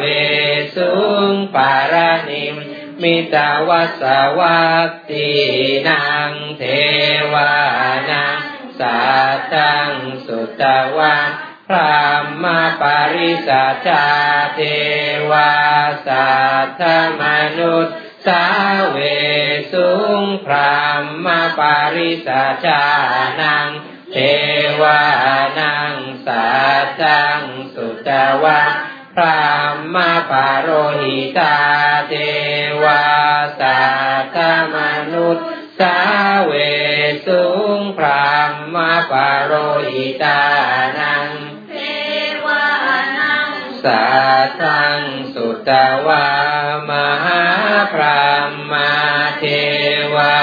สุงปารานิมมิตาวะสวัตตินังเทวานังสัทธังสุจาวะพรหมปริสัชชาเทวะสัทธมนุสสาเวสุงพรหมปริสัชชานังเทวานังสัทธังสุจาวะพรหมปโรหิตาเทวะสัทธมนุสสาเวสุงพรหมปโรหิตานังเทวานังสัทธังสุจาวะมหาพรหมเทวะ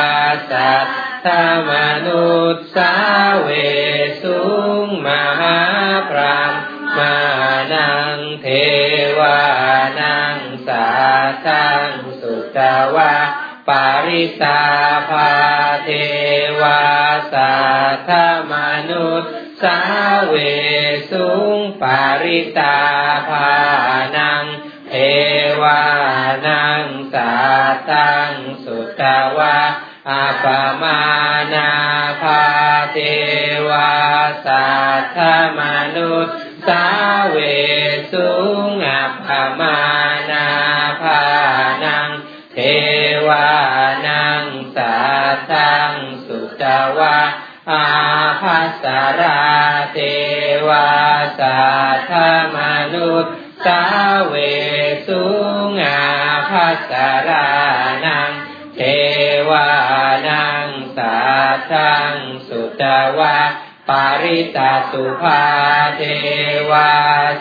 สัทธมนุสสาเวสุงมหาพรหมนังเทวานังสัทธังสุจาวะปาริสาภาเทวะสัทธมนุสสาเวสุงปาริสาภานังเทวานังสัทธังสุจาวะอัปมานาภาเทวะสัทธมนุสสาเวสุงอัปมานาภานังเทวานังสัทธังสุจาวะอาภัสสราเทวะสัทธมนุสสาเวสุงอาภัสสรานังเทวานังสัทธังสุจาวะปาริตาสุภาเทวะ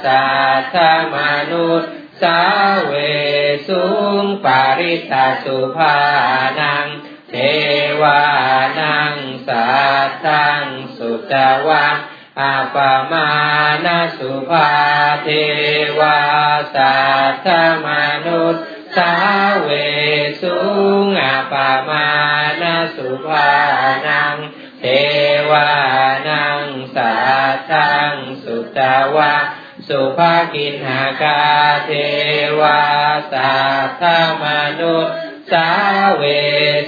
สัทธมนุสสาเวสุงปาริตาสุภานังเทวานังสัทธังสุจาวะอัปมานาสุภาเทวะสัทธมนุสสาเวสุงอัปมานาสุภานังเทวานังสัทธังสุจาวะสุภกินหกาเทวะสัทธมนุสสาเว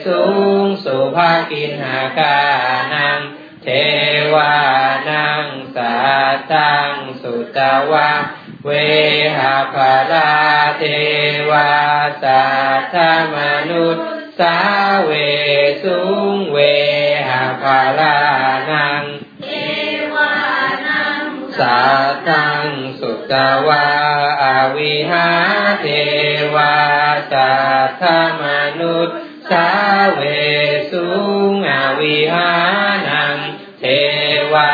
สุงสุภกินหกานังเทวานังสัทธังสุจาวะเว เวหาภาราเทวาสัตถมนุษย์สาเวสุงเวหาภารานังเทวานังสัตตังสุตวาอวิหาเทวาสัตถมนุษย์สาเวสุงอวิหานังเทวา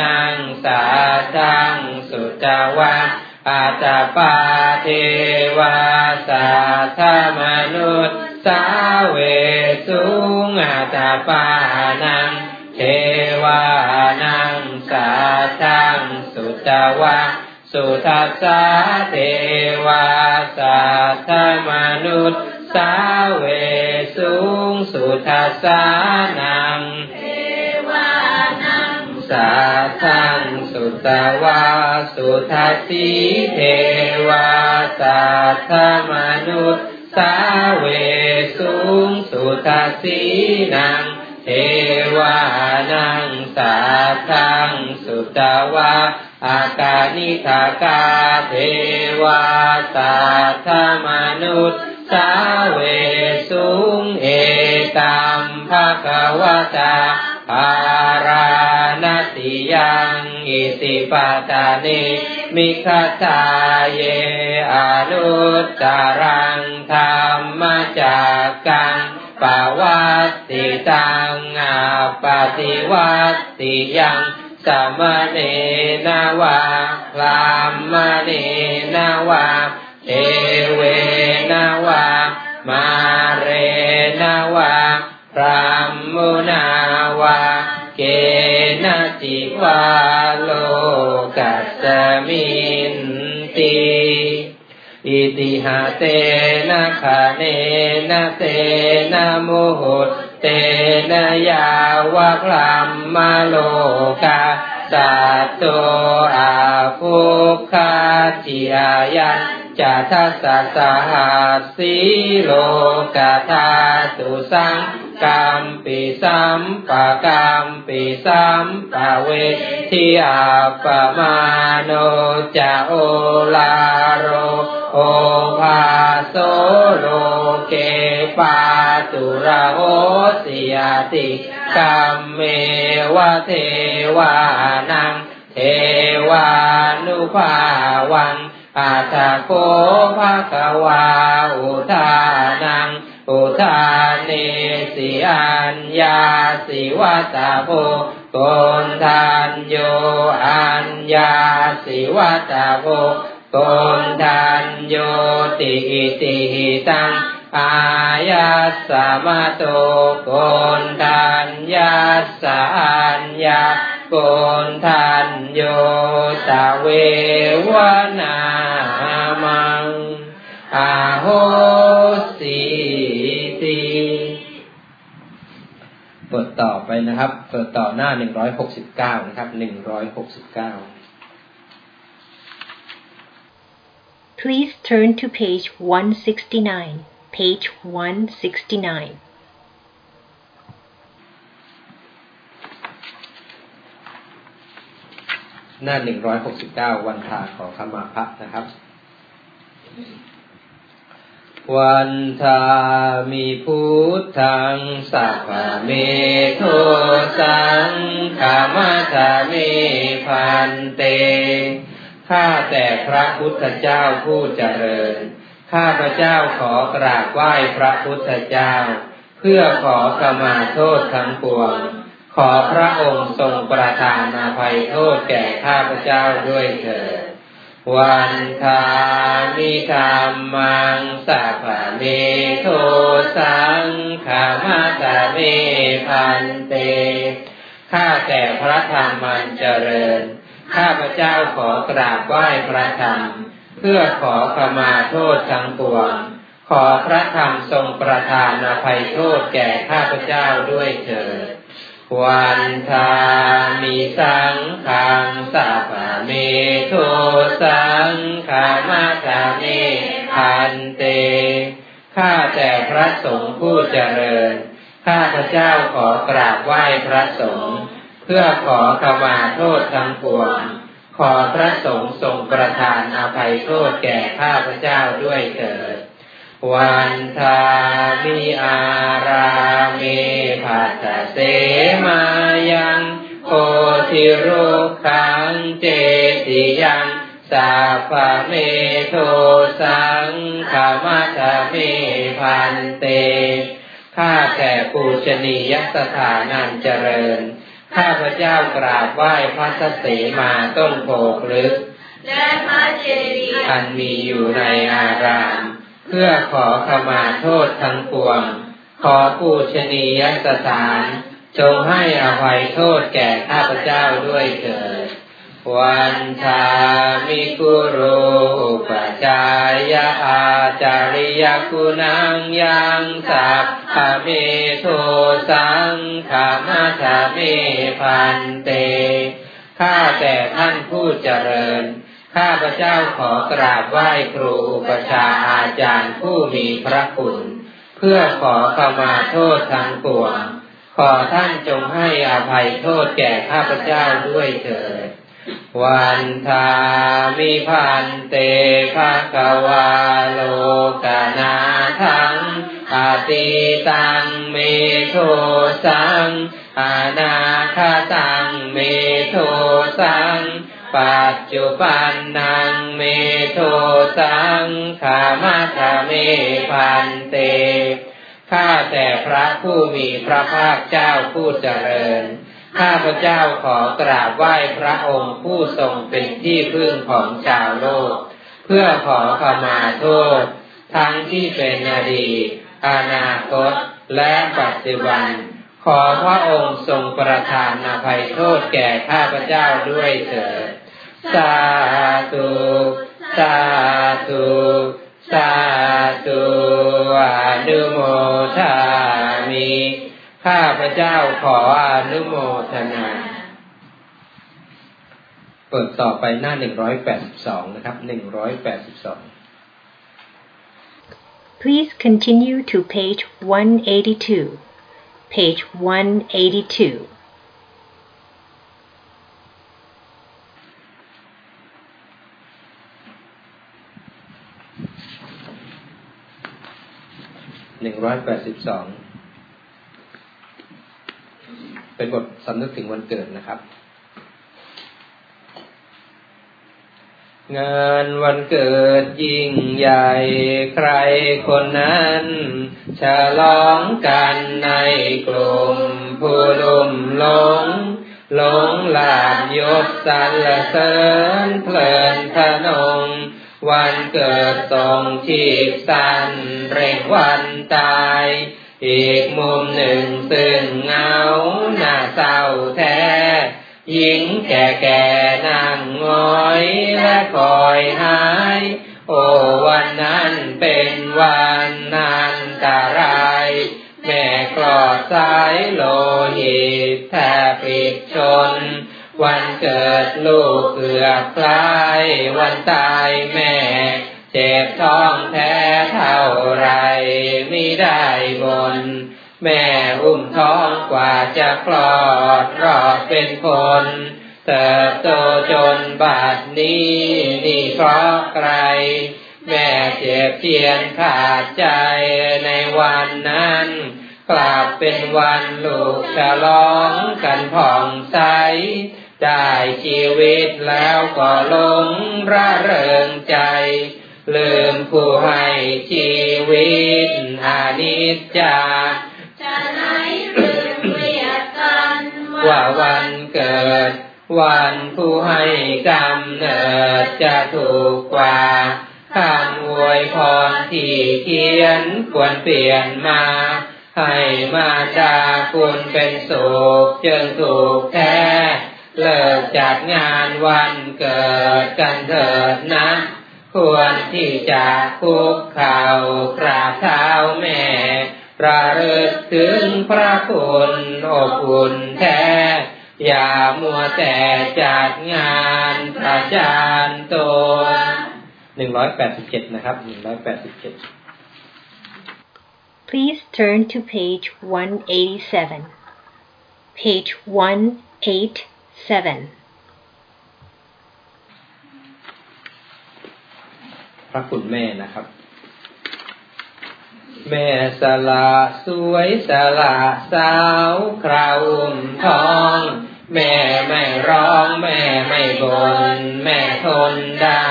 นังสัตตังสุตวาอาตปาเทวาสัตถมนุษย์สาเวสุงอาตปานังเทวานังสัตตังสุตวาสุทัสสะเทวาสัตถมนุษย์สาเวสุงสุทัสสานังเทวานังสัตตังสุตวาสุทัสสีเทวาสัตถมนุษย์สาเวสุงสุทัสสีนังเทวานังสัตตังสุตวาอาคานิทากาเทวาสัตถมนุษย์สาเวสุงเอตัมภควตาภารานติยังอิสิปตานิมิคทาเยอนุตตรังธัมมจักขังปวัตติตังอาปฏิวัตติยังสมเนนวาลามเนนวาเทเวนวามาเรนวาพรามุนาวาเกณจิวาโลกัสสมินติอิติหะเตนะคะเนนะเตนะโมหตเตนะยาวะพลัมมะโลกาสัตโตอาภุคาจิอายันจะทัสสะสหัสสีโลกธาตุสังกัมปิสัมปะกัมปิสัมปะเวทิอาปะมาโนจะโอลาโรโอภาโสโลเกปาตุระโหสิยติกัมเมวะเทวานังเทวานุภาวังอาทะโกภะคะวาอุทานังอุทาเนสิอัญญาสิวัตาโพโกนทัญโยอัญญาสิวัตาโพโกนทัญโยติอิติหิตังอายัสสะมะโตโกนทัญญาสะอัญญาโกนทัญโยตะเววนามังอาโหสิติบทต่อไปนะครับบทต่อหน้าหนึ่งร้อยหกสิบเก้านะครับหนึ่งร้อยหกสิบเก้า Please turn to page one sixty-nine page one sixty-nineหน้าหนึ่งร้อยหกสิบเก้าวันทาขอขมาพระนะครับวันทามิพุทธังสัพพเมโทสังฆมัทามิพันเตข้าแต่พระพุทธเจ้าผู้เจริญข้าพระเจ้าขอกราบไหว้พระพุทธเจ้าเพื่อขอขมาโทษทั้งปวงขอพระองค์ทรงประทานอภัยโทษแก่ข้าพเจ้าด้วยเถิดวันทามิธัมมังสัพพเมโทสังฆมัทามิพันเตข้าแต่พระธรรมอันเจริญข้าพเจ้าขอกราบไหว้พระธรรมเพื่อขอขมาโทษทั้งปวงขอพระธรรมทรงประทานอภัยโทษแก่ข้าพเจ้าด้วยเถิดวันทามิสังฆังสัพพเมโทสังฆมัทามิพันเตข้าแต่พระสงฆ์ผู้เจริญข้าพเจ้าขอกราบไหว้พระสงฆ์เพื่อขอขมาโทษทั้งปวงข ขอพระสงฆ์ทรงประทานอภัยโทษแก่ข้าพเจ้าด้วยเถิดวันทามิอารามิภัสสะเสมายังโพธิรุกขังเจติยังสัพพเมโทสังฆมัตเมพันเตข้าแต่ปูชนียสถานอันเจริญข้าพเจ้ากราบไหว้พระเสมาต้นโพธิ์ลึกและพระเจดีย์อันมีอยู่ในอารามเพื่อขอขมาโทษทั้งปวงขอปูชนียสถานจงให้อภัยโทษแก่ข้าพเจ้าด้วยเถิดวันทามิกุโรอุปจายะอาจาริยคุณังยังสัพพเมโทสังฆมัตเมพันเตข้าแต่ท่านผู้เจริญข้าพเจ้าขอกราบไหว้ครูอุปัชฌาย์อาจารย์ผู้มีพระคุณเพื่อขอขมาโทษทั้งปวงขอท่านจงให้อภัยโทษแก่ข้าพเจ้าด้วยเถิดวันทามิพันเตภควาโลกนาทังอติตังเมโทสังอนาคตังเมโทสังปัจจุบันนังเมโทสังขมัตเมพันเตข้าแต่พระผู้มีพระภาคเจ้าผู้เจริญข้าพเจ้าขอกราบไหว้พระองค์ผู้ทรงเป็นที่พึ่งของชาวโลกเพื่อขอขมาโทษทั้งที่เป็นอดีตอนาคตและปัจจุบันขอพระองค์ทรงประทานอภัยโทษแก่ข้าพเจ้าด้วยเถิดสาธุสาธุสาธุอนุโมทามิข้าพเจ้าขออนุโมทนาเปิดต่อไปหน้าหนึ่งร้อยแปดสิบสองนะครับหนึ่งร้อยแปดสิบสอง Please continue to page one eighty-two page one eighty-twoหนึ่งร้อยแปดสิบสองเป็นบทสำนึกถึงวันเกิดนะครับงานวันเกิดยิ่งใหญ่ใครคนนั้นฉลองกันในกลุ่มผู้ลุ่มหลงหลงหลาบยศสรรเสริญเพลินทนงวันเกิดทรงชีพสั้นเร่งวันตายอีกมุมหนึ่งซึ่งเหงาหน้าเศร้าแท้หญิงแก่ๆนั่งง้อยและคอยหายโอ้วันนั้นเป็นวันอันตรายแม่กลอดสายโลหิตแทบปิดชนวันเกิดลูกเกือบคล้ายวันตายแม่เจ็บท้องแท้เท่าไรไม่ได้บ่นแม่อุ้มท้องกว่าจะคลอดรอดเป็นคนเติบโตจนบัดนี้นี่เพราะใครแม่เจ็บเจียนขาดใจในวันนั้นกลับเป็นวันลูกฉลองกันผ่องใสได้ชีวิตแล้วก็หลงระเริงใจลืมผู้ให้ชีวิตอนิจจาจะไหนลืมเรียกกันว่าวันเกิดวันผู้ให้กำเนิดจะถูกกว่าคำอวยพรที่เขียนควรเปลี่ยนมาให้มาดาคุณเป็นสุขจึงถูกแท้เลิกจัดงานวันเกิดกันเถิดนะควรที่จะคุกเข่ากราบเท้าแม่ระลึกถึงพระคุณอบอุ่นแท้อย่ามัวแต่จัดงานประจานตัวหนึ่งร้อยแปดสิบเจ็ดนะครับหนึ่งร้อยแปดสิบเจ็ด Please turn to page one eighty-seven page one eighty-seven พระคุณแม่นะครับแม่สละสวยสละสาวคราวอุ้มท้องแม่ไม่ร้องแม่ไม่บ่นแม่ทนได้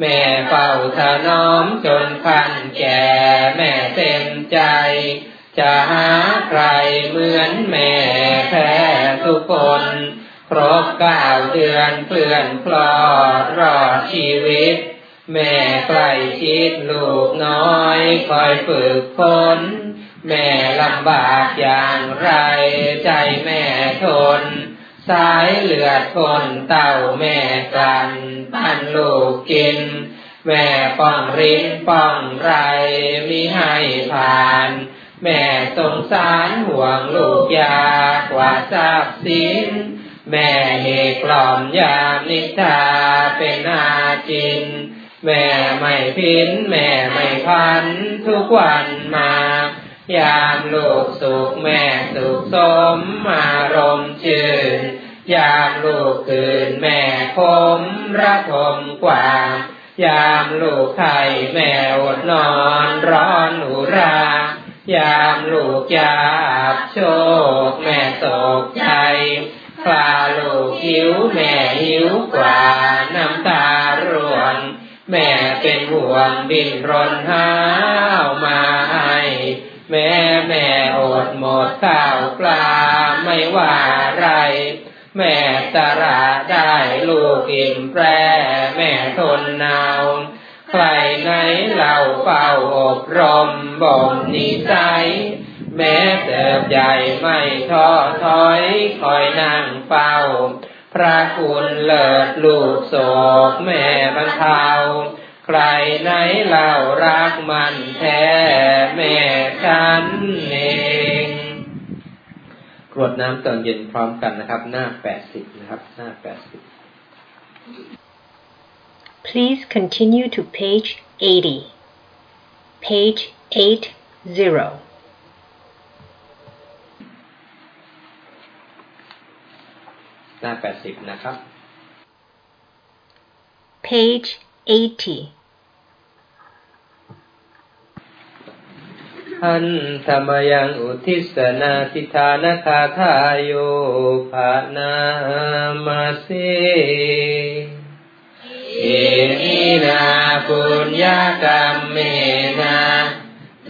แม่เฝ้าถนอมจนพันแก่แม่เต็มใจจะหาใครเหมือนแม่แท้ทุกคนครบเก้าเดือนเปลื่อนคลอดรอดชีวิตแม่ใกล้ชิดลูกน้อยคอยฝึกฝนแม่ลำบากอย่างไรใจแม่ทนสายเลือดคนเต่าแม่กลั่นปั้นลูกกินแม่ป้องริ้นป้องไรมิให้ผ่านแม่สงสารห่วงลูกยากว่าทรัพย์สินแม่เหกล่อมยามนิทราเป็นอาจินแม่ไม่พินแม่ไม่พันทุกวันมายามลูกสุขแม่สุขสมอารมณ์ชื่นยามลูกคืนแม่คมระทมกว่ายามลูกไข่แม่อดนอนร้อนอุรายามลูกยาบโชคแม่ตกใจคลาลูกหิวแม่หิวกว่าน้ำตาร่วงแม่เป็นห่วงบินรนหาเอามาให้แม่แม่อดหมดข้าวปลาไม่ว่าไรแม่ตระได้ลูกอิ่มแปรแม่ทนหนาวใครไหนเล่าเฝ้าอบรมบ่มนิสัยแม้เติบใหญ่ไม่ท้อถอยคอยนั่งเฝ้าพระคุณเลิศลูกโศกแม่บรรเทาใครไหนเล่ารักมันแท้แม่ฉันเองกรวดน้ำตอนเย็นพร้อมกันนะครับหน้าแปดสิบนะครับหน้าแปดสิบ Please continue to page eighty. Page eighty. page eighty นะครับ Page eighty. หันธรรมยังอุทิสนาทิธานคาทาโยภานามาเสเอมินาปุญญากรรมเมนา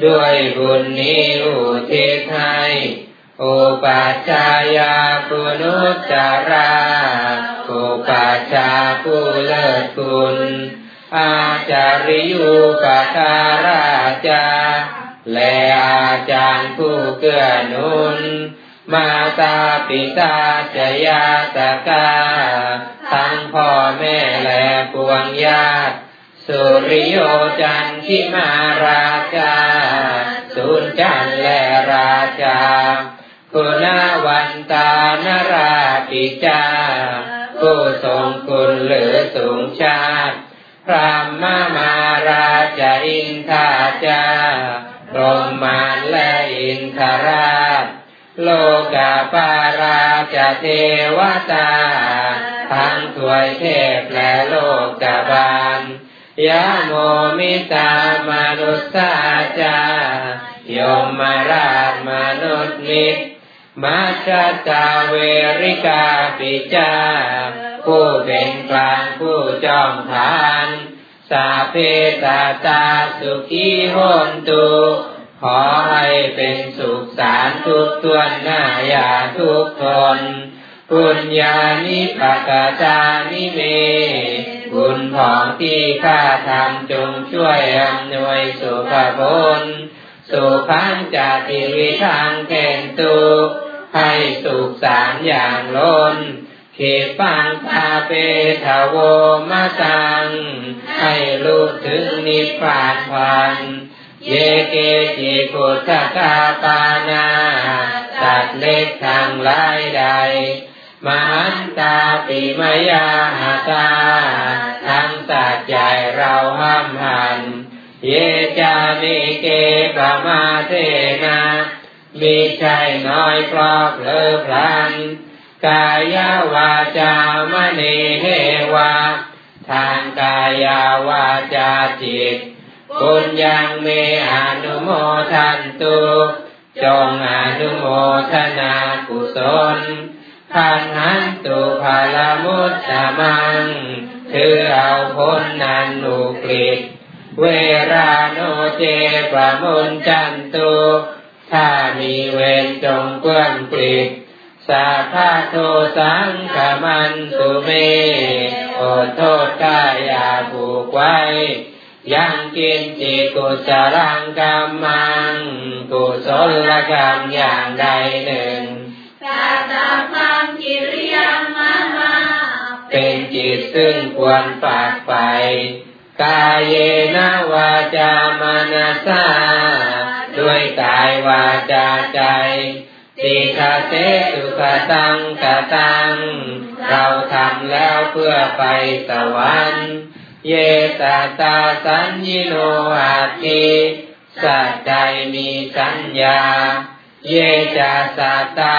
ด้วยบุญนี้อุทิศให้โอปัจจายาปุนุตตราโอปัจจาผู้เลิศคุณอาจาริยุปการาจาและอาจารย์ผู้เกื้อหนุนมาตาปิตาจยาตกาทั้งพ่อแม่และปวงญาติสุริโยจันทิมาราชาสุนจันและราชาคุณวันตานราปิจาผู้ทรงคุณหรือสูงชาติพระมมาราชอินทาจารมมานและอินทราชโลกาปาราชเทวตาทั้งถวยเทพและโลกาบาลยะโมมิตามนุสสาจายมราชมนุษย์นิตมัจจตาเวริกาปิจาผู้เป็นกลางผู้จอมทานสาเพตาตาสุขีโหนตุขอให้เป็นสุขสารทุกทวนหน้าอย่าทุกทนบุญญาณิปกตานิเมบุญของที่ข้าทำจงช่วยอำนวยสุขผลสุขังจติวิทังเกณตุให้สุขสารอย่างล้นเขปังตาเปทโวมะตังให้รู้ถึงนิพพานพันเยเกจิพุทธกาปานาสัตว์เล็กทั้งหลายใดมหันตาปิมยาหาตาทั้งสัตว์ใหญ่เราห้ามหันเยจามิเกปมาเทนะมิใช่น้อยเพราะเผลอพลันกายวาจามะเนเหวะทางกา ายาวาจาจิตบุญยังมีอนุโมทันตุจงอนุโมทนากุศลขันหันตุภาลมุตตมังถือเอาผลนันอุกฤษเวราโนเจปมุนจันตุถ้ามีเวรจงเกลื่อนกลิดสาภาโทสังขมันตุเมโอโทษกายาผูกไว้ยังกินจิกุศลังกรรมังกุศลกรรมอย่างใดหนึ่งกาตาพังกิริยามะมาเป็นจิตซึ่งควรฝากไปกายเยนะวาจามนัสสาด้วยกายวาจาใจติคาเสตุคตังกตังเราทำแล้วเพื่อไปสวรรค์เยสตาสัญญิโนอาทิสัตใจมีสัญญาเยจะสตา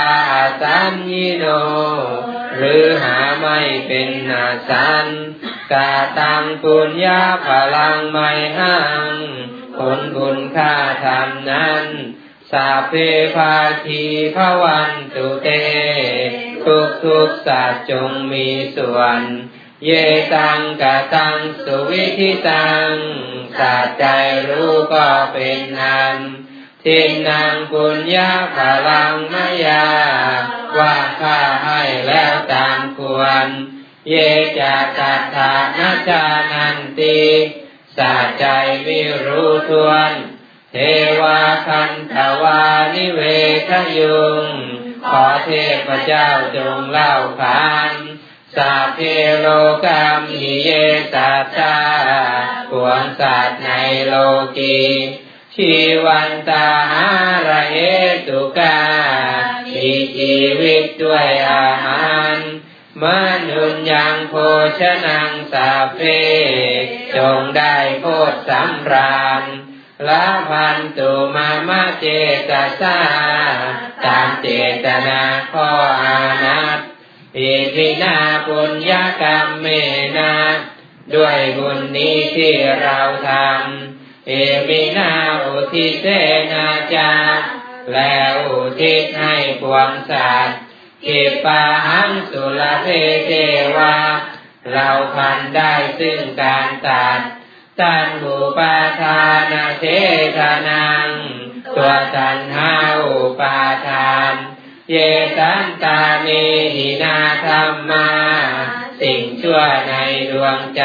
สัญญิโนหรือหาไม่เป็นอาสันกาตังปุญญาพลังไมหังผลบุญค่าธรรมนั้นสาเพภาคีภวันตุเตทุกทุกศาสตร์จงมีส่วนเยตังกตังสุวิธิตังศาสตร์ใจรู้ก็เป็นอันทินางปุญญาพลังมายาว่าข้าให้แล้วตามควรเยจาตัทธานาจานันติสาใจไม่รู้ทวนเทวาคันทวานิเวทยุงขอเทพเจ้าจงเล่าขานสาเพโลกามิเยสัตตาปวงสัตว์ในโลกีชีวันตาหารเหตุกามีชีวิตด้วยอาหารมนุญยังโภชนังสาเพจงได้โคตรสำราญละพันตุมามะเจตสาตามเจตนาข้ออานัตอิทินาปุญญากรรมเมนะด้วยบุญนี้ที่เราทำเอมินาอุทิเสนาจาแล้วอุทิศให้ปวงสัตว์กิปปาหังสุลเทเทวาเราพันได้ซึ่งการตัดตัณหูปาทานเจตนังตัวตัณหาอุปาทานเยสันตานิหินาธัมมาสิ่งชั่วในดวงใจ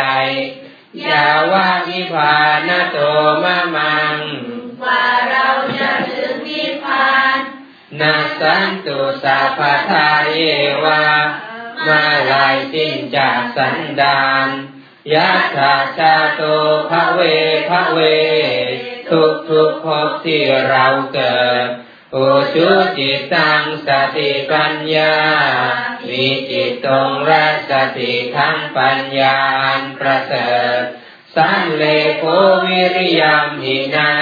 ยาวะวิภานโตมะมังว่าเราจะถึงนิพพานนัสสันตุสัพพทาเยวะมาลายสิ้นจากสันดานยัสสะชาโตภะเวภะเวทุกทุกภพที่เราเกิดโอชุจิตตังสติปัญญามีจิตตรงรักสติทั้งปัญญาอันประเสริฐสันเลโภวิริยัมหินา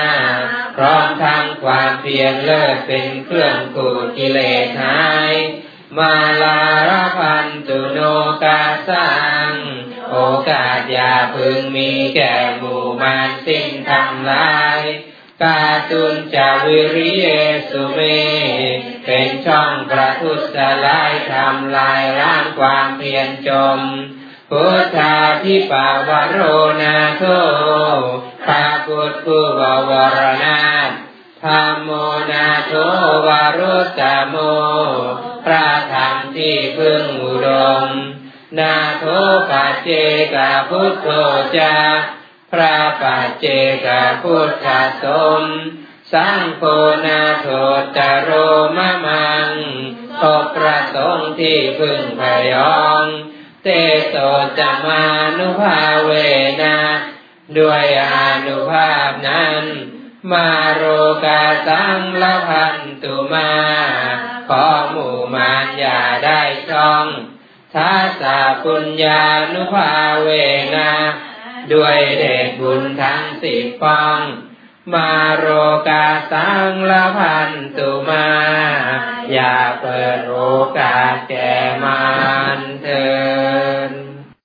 พร้อมทั้งความเพียรเลิศเป็นเครื่องกูดกิเลสหายมาลารพันตุโนกาสังโอกาสอย่าพึงมีแก่หมู่มารสิ้นทั้งหลายกาตุนจาวิริเยสุเมเป็นช่องประทุษร้ายทำลายล้างความเพียรจมพุทธาภิปาวโรนาโทภากุฏภูววรนาถธรรมโมนาโทวารุตตโมพระธรรมที่พึ่งอุดมนาโทปัจเจกพุทโธจาพระปัจเจกพุทธสมสังโฆนาโทตโรมะมังขอประสงค์ที่พึงพยองเตโสจมานุภาเวนะด้วยอนุภาพนั้นมาโรกาสังละพันตุมาขอหมู่มารอย่าได้ช่องทัสสะปุญญานุภาเวนะด้วยเดชบุญทั้งสิบปองมาโรกาสังละพันตุมาอย่าเปิดโอกาสแก่มารเถิด